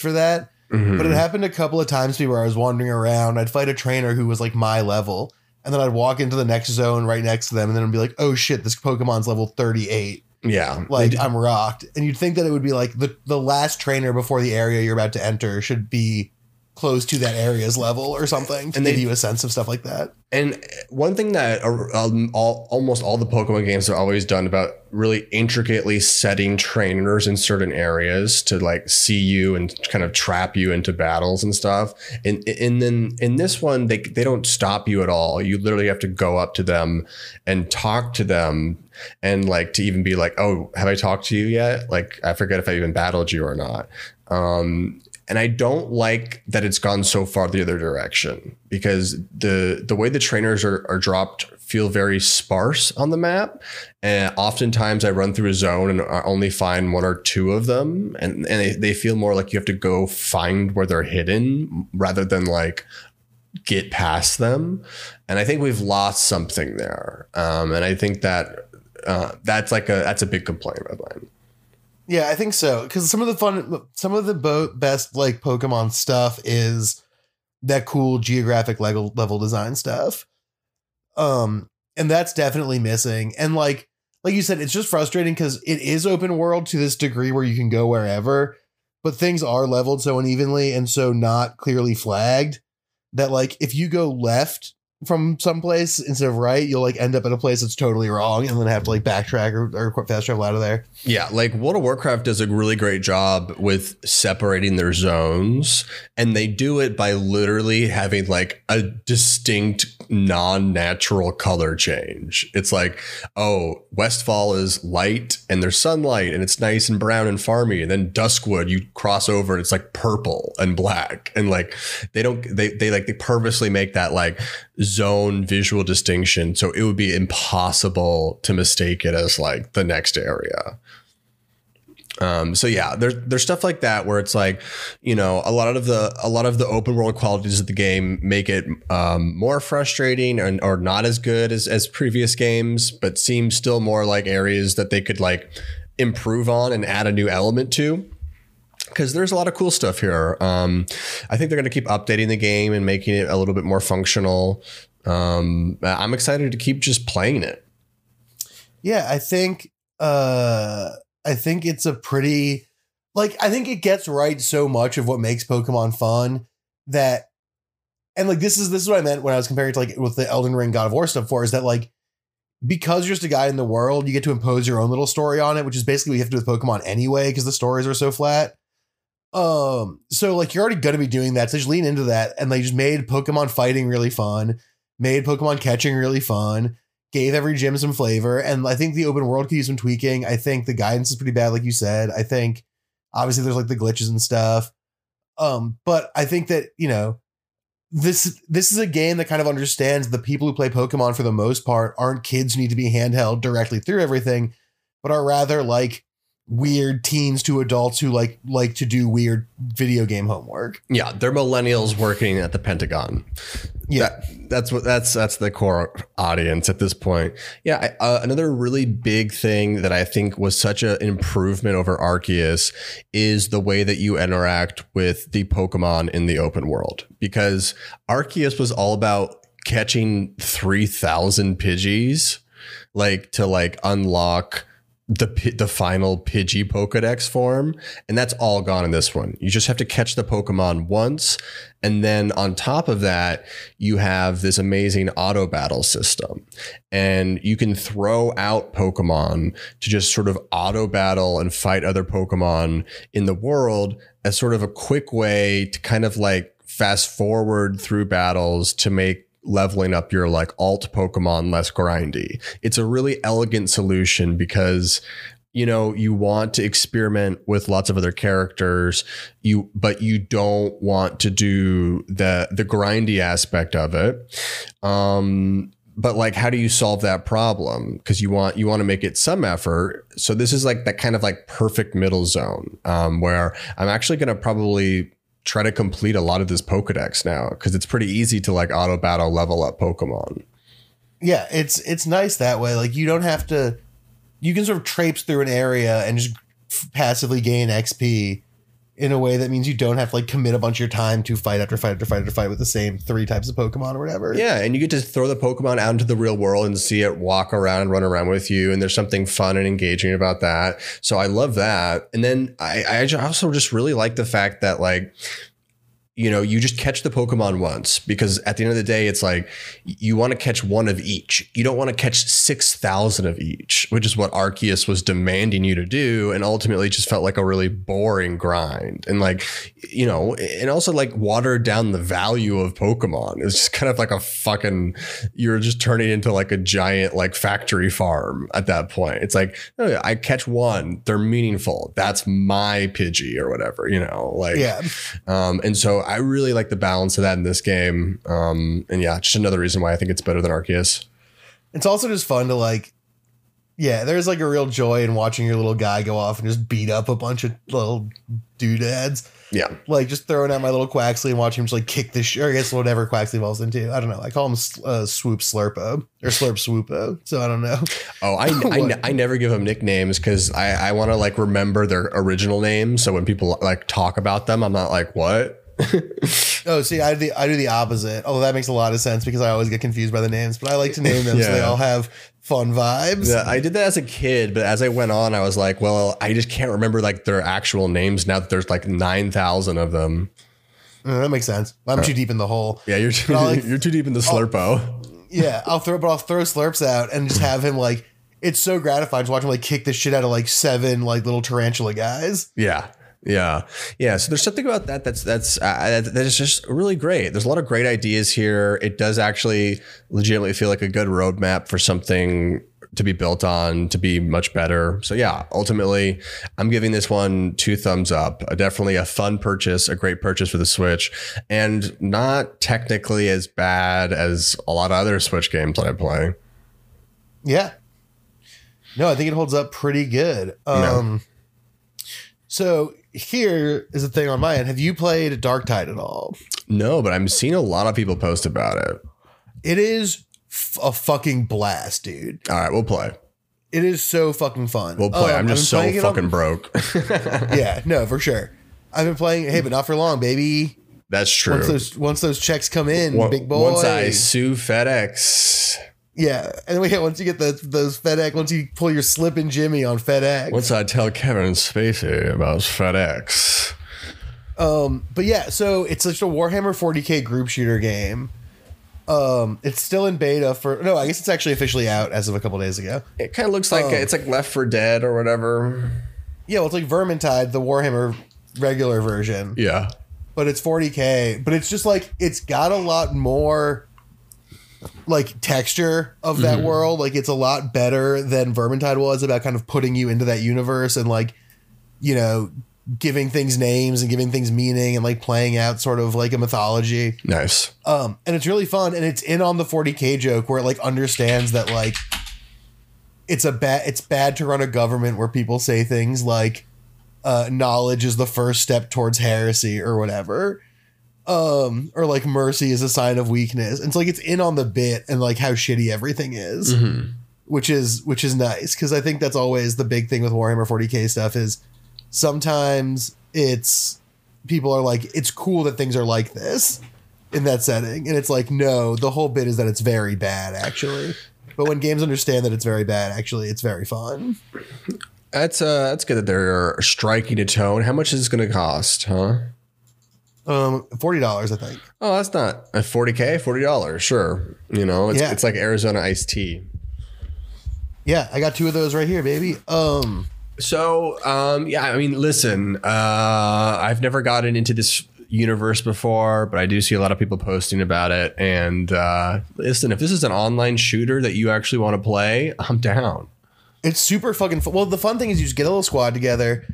for that. Mm-hmm. But it happened a couple of times to me where I was wandering around. I'd fight a trainer who was like my level, and then I'd walk into the next zone right next to them, and then I'd be like, oh shit, this Pokemon's level 38. Yeah. Like I'm rocked. And you'd think that it would be like the last trainer before the area you're about to enter should be close to that area's level or something to give you a sense of stuff like that. And one thing that almost all the Pokemon games have always done about really intricately setting trainers in certain areas to like see you and kind of trap you into battles and stuff. And then in this one, they don't stop you at all. You literally have to go up to them and talk to them and like to even be like, oh, have I talked to you yet? Like, I forget if I even battled you or not. And I don't like that it's gone so far the other direction, because the way the trainers are dropped feel very sparse on the map. And oftentimes I run through a zone and I only find one or two of them. And they feel more like you have to go find where they're hidden rather than like get past them. And I think we've lost something there. And I think that that's a big complaint of mine. Yeah, I think so. Because some of the best like Pokemon stuff is that cool geographic level design stuff. And that's definitely missing. And like you said, it's just frustrating because it is open world to this degree where you can go wherever, but things are leveled so unevenly and so not clearly flagged that like if you go left from someplace instead of right, you'll like end up at a place that's totally wrong and then have to like backtrack or fast travel out of there. Yeah, like World of Warcraft does a really great job with separating their zones, and they do it by literally having like a distinct non-natural color change. It's like, oh, Westfall is light and there's sunlight and it's nice and brown and farmy, and then Duskwood you cross over and it's like purple and black, and like they purposely make that like zone visual distinction so it would be impossible to mistake it as like the next area. So yeah, there's stuff like that where it's like, you know, a lot of the open world qualities of the game make it more frustrating and or not as good as previous games, but seem still more like areas that they could like improve on and add a new element to. Because there's a lot of cool stuff here. I think they're going to keep updating the game and making it a little bit more functional. I'm excited to keep just playing it. Yeah, I think it's a pretty, like, I think it gets right so much of what makes Pokemon fun that, and like, this is what I meant when I was comparing it to like with the Elden Ring God of War stuff for, is that like, because you're just a guy in the world, you get to impose your own little story on it, which is basically what you have to do with Pokemon anyway, because the stories are so flat. So like, you're already going to be doing that. So just lean into that. And they just made Pokemon fighting really fun, made Pokemon catching really fun, gave every gym some flavor. And I think the open world could use some tweaking. I think the guidance is pretty bad, like you said. I think obviously there's like the glitches and stuff. But I think that, you know, this is a game that kind of understands the people who play Pokemon for the most part aren't kids who need to be handheld directly through everything, but are rather like weird teens to adults who like to do weird video game homework. Yeah, they're millennials working at the Pentagon. Yeah, that's the core audience at this point. Yeah, another really big thing that I think was such an improvement over Arceus is the way that you interact with the Pokemon in the open world, because Arceus was all about catching 3,000 Pidgeys, like to like unlock the final Pidgey Pokedex form, and that's all gone in this one. You just have to catch the Pokemon once, and then on top of that, you have this amazing auto battle system, and you can throw out Pokemon to just sort of auto battle and fight other Pokemon in the world as sort of a quick way to kind of like fast forward through battles to make leveling up your like alt Pokemon less grindy. It's a really elegant solution because, you know, you want to experiment with lots of other characters, but you don't want to do the grindy aspect of it. But like, how do you solve that problem? Because you want to make it some effort. So this is like that kind of like perfect middle zone, where I'm actually going to probably try to complete a lot of this Pokedex now, because it's pretty easy to like auto battle level up Pokemon. Yeah, it's nice that way. Like, you don't have to, you can sort of traipse through an area and just passively gain XP in a way that means you don't have to like commit a bunch of your time to fight after fight after fight after fight with the same three types of Pokemon or whatever. Yeah, and you get to throw the Pokemon out into the real world and see it walk around and run around with you, and there's something fun and engaging about that. So I love that. And then I also just really like the fact that, like, you know, you just catch the Pokemon once, because at the end of the day, it's like you want to catch one of each. You don't want to catch 6,000 of each, which is what Arceus was demanding you to do. And ultimately just felt like a really boring grind. And like, you know, and also like watered down the value of Pokemon. It's just kind of like a fucking, you're just turning into like a giant like factory farm at that point. It's like, oh, I catch one. They're meaningful. That's my Pidgey or whatever, you know, like, yeah. And so I really like the balance of that in this game. And yeah, just another reason why I think it's better than Arceus. It's also just fun to like, yeah, there's like a real joy in watching your little guy go off and just beat up a bunch of little doodads. Yeah. Like just throwing out my little Quaxley and watching him just like kick the shit, or I guess whatever Quaxley evolves into. I don't know. I call him Swoop Slurpo or Slurp Swoopo. So I don't know. Oh, I never give them nicknames because I want to like remember their original names. So when people like talk about them, I'm not like, what? Oh, see, I do the opposite. Although that makes a lot of sense because I always get confused by the names, but I like to name them. Yeah. So they all have fun vibes. Yeah, I did that as a kid, but as I went on, I was like, well, I just can't remember like their actual names now that there's like 9,000 of them. That makes sense. I'm too deep in the hole. Yeah, you're too deep in the Slurpo. I'll throw Slurps out and just have him like, it's so gratifying to watch him like kick the shit out of like seven like little tarantula guys. Yeah. Yeah. Yeah. So there's something about that that is just really great. There's a lot of great ideas here. It does actually legitimately feel like a good roadmap for something to be built on, to be much better. So yeah, ultimately, I'm giving this one 2 thumbs up. Definitely a fun purchase, a great purchase for the Switch, and not technically as bad as a lot of other Switch games that I play. Yeah. No, I think it holds up pretty good. So here is the thing on my end. Have you played Dark Tide at all? No, but I'm seeing a lot of people post about it. It is a fucking blast, dude. All right, we'll play. It is so fucking fun. We'll play. I'm just so fucking broke. Yeah, no, for sure. I've been playing. Hey, but not for long, baby. That's true. Once those checks come in, big boy. Once I sue FedEx. Yeah, and once you get those FedEx, once you pull your slip and Jimmy on FedEx. Once I tell Kevin Spacey about FedEx. But yeah, so it's just a Warhammer 40k group shooter game. It's still in beta I guess it's actually officially out as of a couple of days ago. It kind of looks like it's like Left 4 Dead or whatever. Yeah, well, it's like Vermintide, the Warhammer regular version. Yeah, but it's 40k. But it's just like it's got a lot more like texture of that world. Like it's a lot better than Vermintide was about kind of putting you into that universe and like, you know, giving things names and giving things meaning and like playing out sort of like a mythology. Nice. And it's really fun. And it's in on the 40K joke where it like understands that like it's bad to run a government where people say things like knowledge is the first step towards heresy or whatever. Or like mercy is a sign of weakness. And it's like, it's in on the bit and like how shitty everything is, which is nice. 'Cause I think that's always the big thing with Warhammer 40K stuff is, sometimes people are like, it's cool that things are like this in that setting. And it's like, no, the whole bit is that it's very bad, actually. But when games understand that it's very bad, actually, it's very fun. That's good that they're striking a tone. How much is it going to cost, huh? $40, I think. Oh, that's not a 40K, $40. Sure. You know, it's like Arizona iced tea. Yeah, I got two of those right here, baby. So, I mean, listen, I've never gotten into this universe before, but I do see a lot of people posting about it. And listen, if this is an online shooter that you actually want to play, I'm down. It's super fucking fun. Well, the fun thing is you just get a little squad together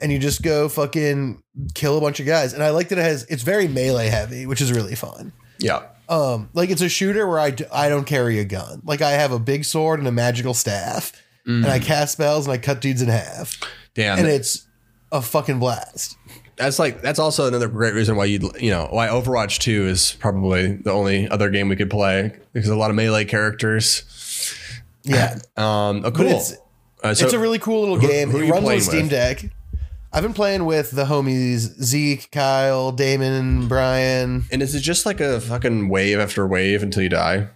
and you just go fucking kill a bunch of guys. And I like that it's very melee heavy, which is really fun. Yeah. Like it's a shooter where I don't carry a gun. Like I have a big sword and a magical staff. Mm. And I cast spells and I cut dudes in half. Damn. And it's a fucking blast. That's also another great reason why why Overwatch 2 is probably the only other game we could play, because a lot of melee characters. Yeah. Cool. It's a really cool little game. It runs on Steam Deck. I've been playing with the homies Zeke, Kyle, Damon, Brian. And is it just like a fucking wave after wave until you die?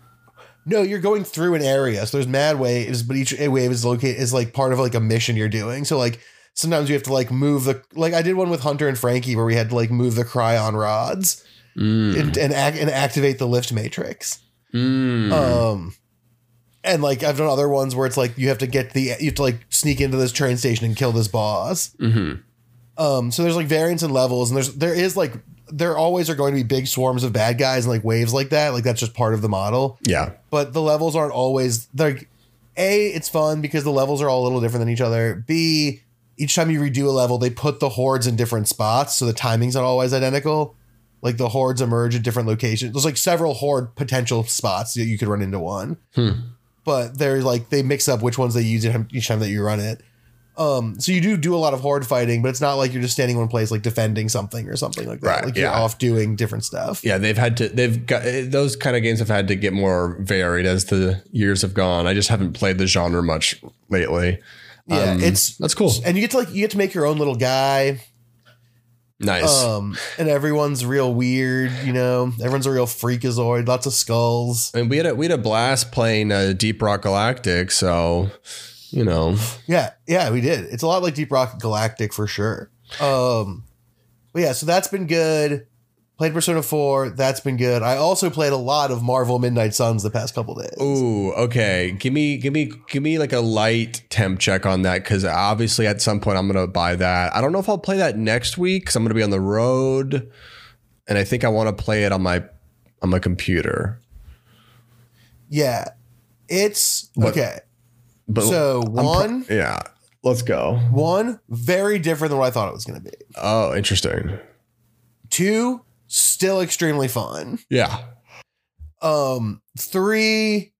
No, you're going through an area. So there's mad waves, but each wave is like part of like a mission you're doing. So like sometimes you have to like move I did one with Hunter and Frankie where we had to like move the cryon rods and activate the lift matrix. And like I've done other ones where it's like you have to like sneak into this train station and kill this boss. So there's like variants and levels, and there always are going to be big swarms of bad guys and like waves like that. Like that's just part of the model. Yeah. But the levels aren't always like, A, it's fun because the levels are all a little different than each other. B, each time you redo a level, they put the hordes in different spots. So the timing's not always identical. Like the hordes emerge at different locations. There's like several horde potential spots that you could run into one, but they're like, they mix up which ones they use each time that you run it. So you do a lot of horde fighting, but it's not like you're just standing in one place, like defending something or something like that. Right, like you're off doing different stuff. Yeah. Those kind of games have had to get more varied as the years have gone. I just haven't played the genre much lately. Yeah. That's cool. And you get to make your own little guy. Nice. And everyone's real weird. You know, everyone's a real freakazoid, lots of skulls. And we had a blast playing Deep Rock Galactic. So, you know. Yeah, we did. It's a lot like Deep Rock Galactic for sure. But yeah, so that's been good. Played Persona 4. That's been good. I also played a lot of Marvel Midnight Suns the past couple days. Ooh, okay. Give me like a light temp check on that, because obviously at some point I'm going to buy that. I don't know if I'll play that next week because I'm going to be on the road, and I think I want to play it on my computer. Yeah, it's okay. But so let's go. One, very different than what I thought it was going to be. Oh, interesting. Two, still extremely fun. Yeah. Three,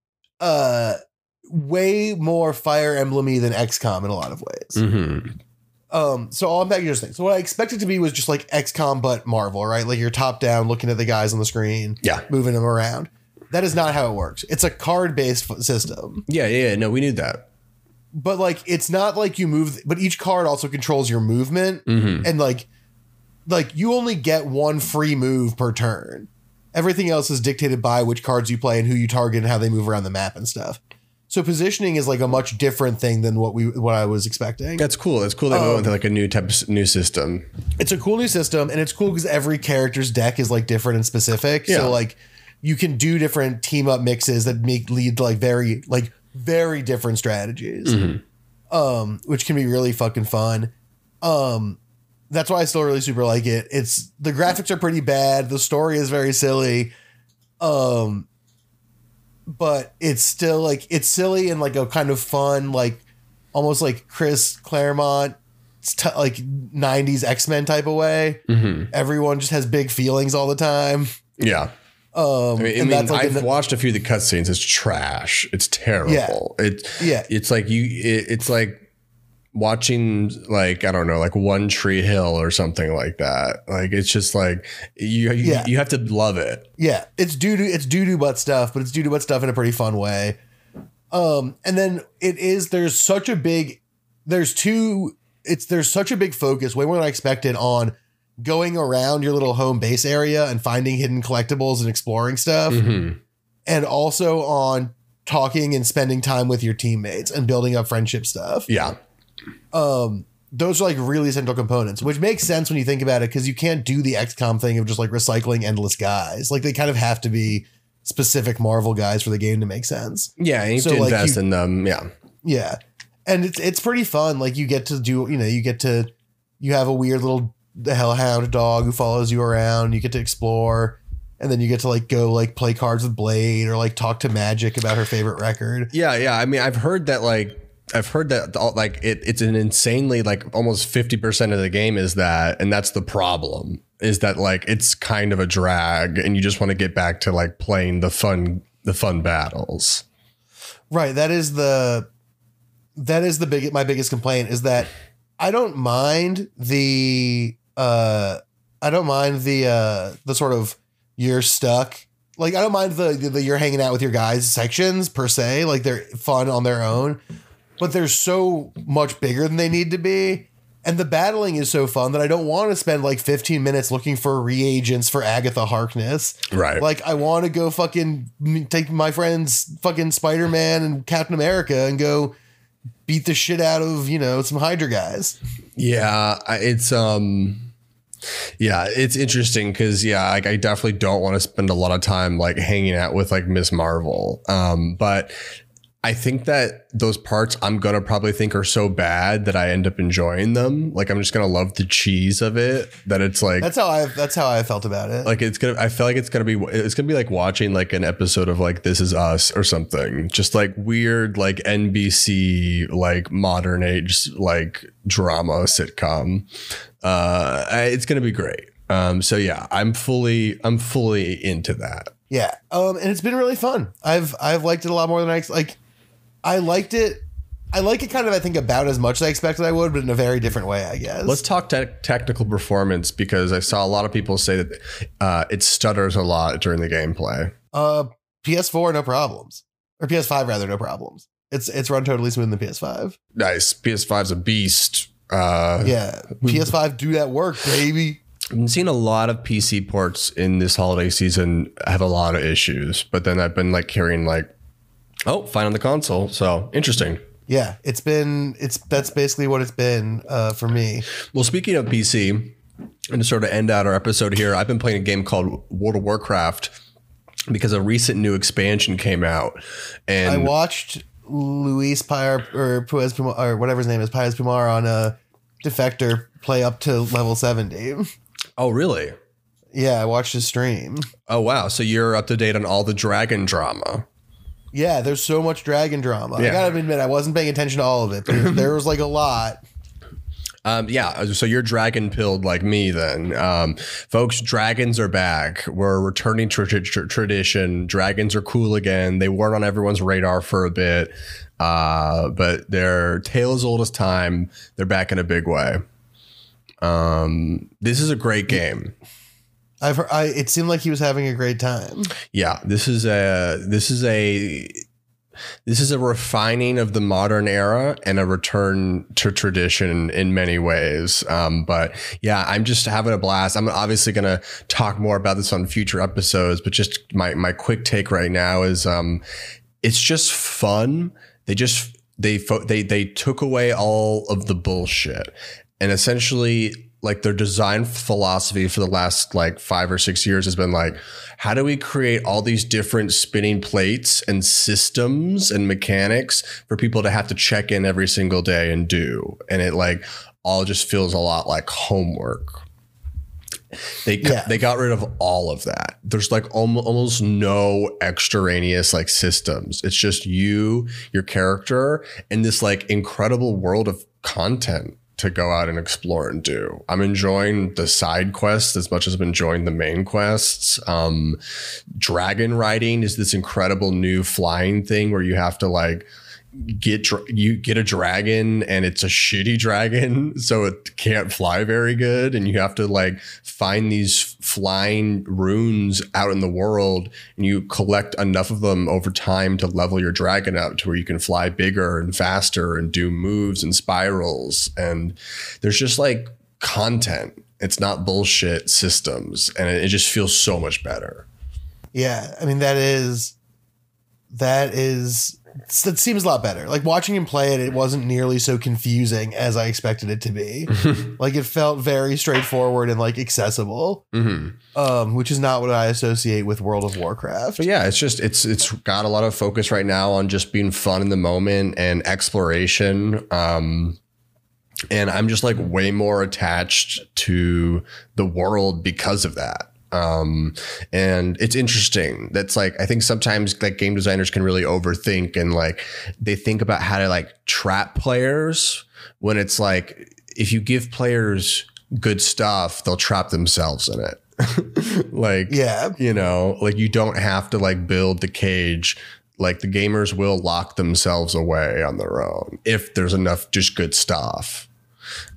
way more Fire Emblem-y than XCOM in a lot of ways. So all I'm back here thing. So what I expected to be was just like XCOM, but Marvel, right? Like you're top down looking at the guys on the screen, yeah, moving them around. That is not how it works. It's a card based system. Yeah. No, we knew that. But like, it's not like you move, but each card also controls your movement. Mm-hmm. And like you only get one free move per turn. Everything else is dictated by which cards you play and who you target and how they move around the map and stuff. So positioning is like a much different thing than what I was expecting. That's cool. That's cool. They went with like a new system. It's a cool new system, and it's cool because every character's deck is like different and specific. Yeah. So like you can do different team up mixes that lead to like very different strategies, mm-hmm. Which can be really fucking fun. That's why I still really super like it. It's the graphics are pretty bad. The story is very silly. But it's still like it's silly and like a kind of fun, like almost like Chris Claremont, like 90s X-Men type of way. Mm-hmm. Everyone just has big feelings all the time. Yeah. I've watched a few of the cutscenes. It's trash. It's terrible. Yeah. It's like it's like watching like, I don't know, like One Tree Hill or something like that. Like it's just like you have to love it. Yeah. It's doo-doo butt stuff in a pretty fun way. And then there's such a big focus, way more than I expected, on going around your little home base area and finding hidden collectibles and exploring stuff. Mm-hmm. And also on talking and spending time with your teammates and building up friendship stuff. Yeah. Those are like really essential components, which makes sense when you think about it, because you can't do the XCOM thing of just like recycling endless guys. Like they kind of have to be specific Marvel guys for the game to make sense. Yeah. You have to invest in them. Yeah. Yeah. And it's pretty fun. Like you get to do, you have a weird little the hellhound dog who follows you around. You get to explore, and then you get to like go like play cards with Blade or like talk to Magic about her favorite record. Yeah. I mean, I've heard that it's an insanely like almost 50% of the game is that, and that's the problem, is that like it's kind of a drag, and you just want to get back to like playing the fun battles. Right. My biggest complaint is that I don't mind the sort of you're stuck. Like I don't mind the you're hanging out with your guys sections per se. Like they're fun on their own, but they're so much bigger than they need to be. And the battling is so fun that I don't want to spend like 15 minutes looking for reagents for Agatha Harkness. Right. Like I want to go fucking take my friends fucking Spider-Man and Captain America and go beat the shit out of, some Hydra guys. Yeah, it's interesting because, like I definitely don't want to spend a lot of time like hanging out with like Ms. Marvel. But I think that those parts I'm going to probably think are so bad that I end up enjoying them. Like I'm just going to love the cheese of it, that it's like that's how I felt about it. Like I feel like it's going to be like watching like an episode of like This Is Us or something, just like weird, like NBC, like modern age, like drama sitcom. It's going to be great. So yeah, I'm fully into that. Yeah. And it's been really fun. I've liked it a lot more than I liked it. I like it kind of, I think, about as much as I expected I would, but in a very different way, I guess. Let's talk technical performance, because I saw a lot of people say that it stutters a lot during the gameplay. PS4, no problems. Or PS5, rather, no problems. It's run totally smooth than PS5. Nice. PS5's a beast. Yeah. PS5 do that work, baby. I've seen a lot of PC ports in this holiday season have a lot of issues, but then I've been like hearing like, oh, fine on the console. So interesting. Yeah, that's basically what it's been for me. Well, speaking of PC, and to sort of end out our episode here, I've been playing a game called World of Warcraft because a recent new expansion came out, and I watched Luis Payar or Puez Pumar, or whatever his name is, Paez Pumar, on a Defector play up to level 70. Oh, really? Yeah, I watched his stream. Oh, wow. So you're up to date on all the dragon drama. Yeah, there's so much dragon drama. Yeah. I gotta admit, I wasn't paying attention to all of it, but there was like a lot. Yeah, so you're dragon pilled like me then. Folks, dragons are back. We're returning to tradition. Dragons are cool again. They weren't on everyone's radar for a bit, but their tale as old as time. They're back in a big way. This is a great game. I've heard, it seemed like he was having a great time. Yeah, this is a refining of the modern era and a return to tradition in many ways. But yeah, I'm just having a blast. I'm obviously going to talk more about this on future episodes, but just my quick take right now is it's just fun. They took away all of the bullshit and essentially like their design philosophy for the last like 5 or 6 years has been like, how do we create all these different spinning plates and systems and mechanics for people to have to check in every single day and do? And it like all just feels a lot like homework. They got rid of all of that. There's like almost no extraneous like systems. It's just you, your character, and this like incredible world of content to go out and explore and do. I'm enjoying the side quests as much as I'm enjoying the main quests. Dragon riding is this incredible new flying thing where you have to like get a dragon, and it's a shitty dragon, so it can't fly very good, and you have to like find these flying runes out in the world, and you collect enough of them over time to level your dragon up to where you can fly bigger and faster and do moves and spirals. And there's just like content. It's not bullshit systems, and it just feels so much better. Yeah, I mean, that seems a lot better. Like watching him play it, it wasn't nearly so confusing as I expected it to be. Like it felt very straightforward and like accessible, which is not what I associate with World of Warcraft. But yeah, it's got a lot of focus right now on just being fun in the moment and exploration. And I'm just like way more attached to the world because of that. And it's interesting. That's like, I think sometimes like game designers can really overthink, and like they think about how to like trap players, when it's like, if you give players good stuff, they'll trap themselves in it. Like, yeah, you know, like you don't have to like build the cage. Like the gamers will lock themselves away on their own if there's enough just good stuff.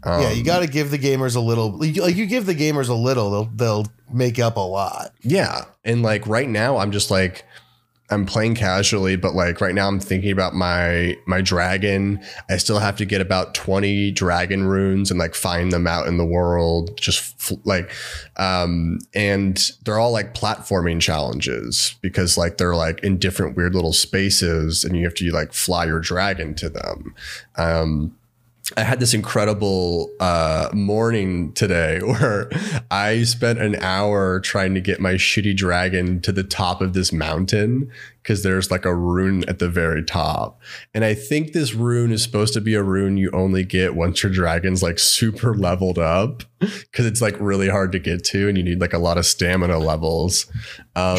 Yeah, you got to give the gamers a little. Like you give the gamers a little, they'll make up a lot. Yeah, and like right now, I'm just like, I'm playing casually, but like right now, I'm thinking about my dragon. I still have to get about 20 dragon runes and like find them out in the world. And they're all like platforming challenges, because like they're like in different weird little spaces, and you have to like fly your dragon to them. I had this incredible morning today where I spent an hour trying to get my shitty dragon to the top of this mountain, because there's like a rune at the very top. And I think this rune is supposed to be a rune you only get once your dragon's like super leveled up, because it's like really hard to get to and you need like a lot of stamina levels.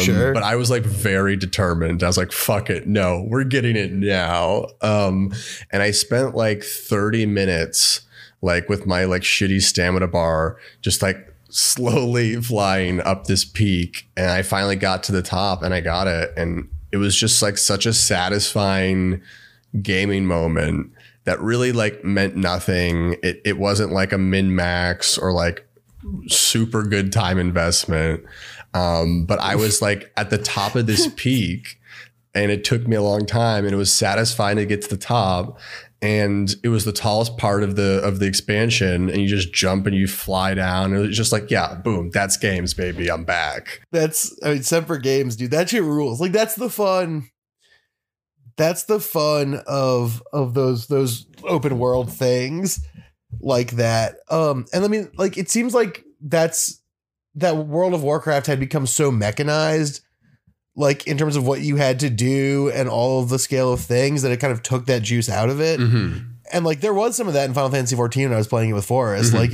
Sure. But I was like very determined. I was like, fuck it. No, we're getting it now. And I spent like 30 minutes like with my like shitty stamina bar just like slowly flying up this peak. And I finally got to the top and I got it. And it was just like such a satisfying gaming moment that really like meant nothing. It wasn't like a min-max or like super good time investment. But I was like at the top of this peak, and it took me a long time, and it was satisfying to get to the top. And it was the tallest part of the expansion, and you just jump and you fly down. It was just like, yeah, boom, that's games, baby. I'm back. Semper Games, dude. That shit rules. Like that's the fun. That's the fun of those open world things like that. And I mean, like it seems like that World of Warcraft had become so mechanized, like in terms of what you had to do and all of the scale of things, that it kind of took that juice out of it. Mm-hmm. And like, there was some of that in Final Fantasy 14 when I was playing it with Forrest. Mm-hmm. Like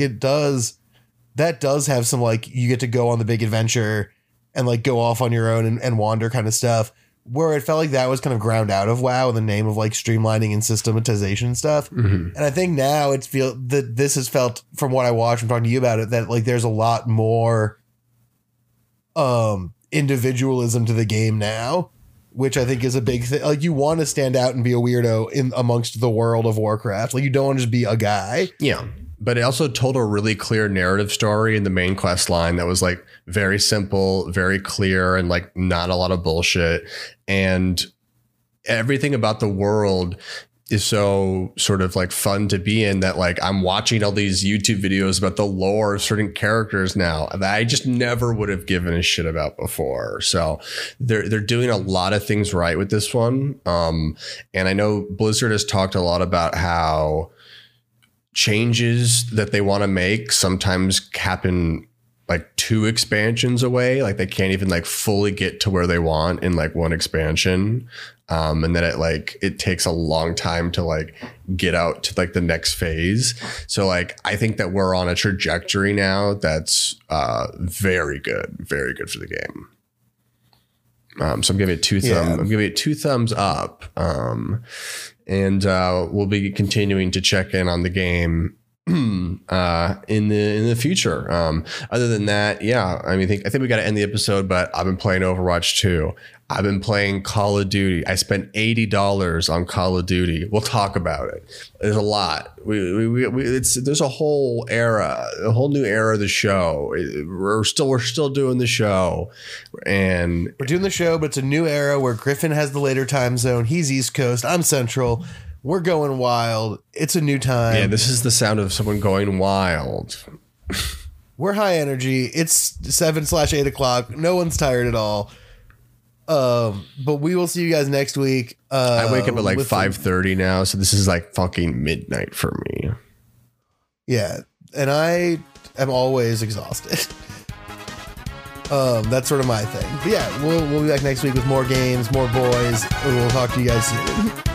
that does have some, like you get to go on the big adventure and like go off on your own and wander kind of stuff, where it felt like that was kind of ground out of WoW in the name of like streamlining and systematization stuff. Mm-hmm. And I think now it's feel that this has felt from what I watched and talking to you about it, that like there's a lot more individualism to the game now, which I think is a big thing. Like you want to stand out and be a weirdo in amongst the world of Warcraft. Like you don't want to just be a guy. Yeah. But it also told a really clear narrative story in the main quest line that was like very simple, very clear, and like not a lot of bullshit. And everything about the world is so sort of like fun to be in that like I'm watching all these YouTube videos about the lore of certain characters now that I just never would have given a shit about before. So they're doing a lot of things right with this one. And I know Blizzard has talked a lot about how changes that they want to make sometimes happen like two expansions away. Like they can't even like fully get to where they want in like one expansion. And then it like it takes a long time to like get out to like the next phase. So like I think that we're on a trajectory now that's very good for the game. So I'm giving it two thumbs up. And we'll be continuing to check in on the game in the future. Other than that, yeah, I mean, I think we got to end the episode. But I've been playing Overwatch 2. I've been playing Call of Duty. I spent $80 on Call of Duty. We'll talk about it. There's a lot. There's a whole era, a whole new era of the show. We're still doing the show, and we're doing the show. But it's a new era where Griffin has the later time zone. He's East Coast. I'm Central. We're going wild. It's a new time. Yeah, this is the sound of someone going wild. We're high energy. It's 7/8 o'clock. No one's tired at all. But we will see you guys next week. I wake up at like 5:30 now, so this is like fucking midnight for me. Yeah, and I am always exhausted. That's sort of my thing. But yeah, we'll be back next week with more games, more boys, and we'll talk to you guys soon.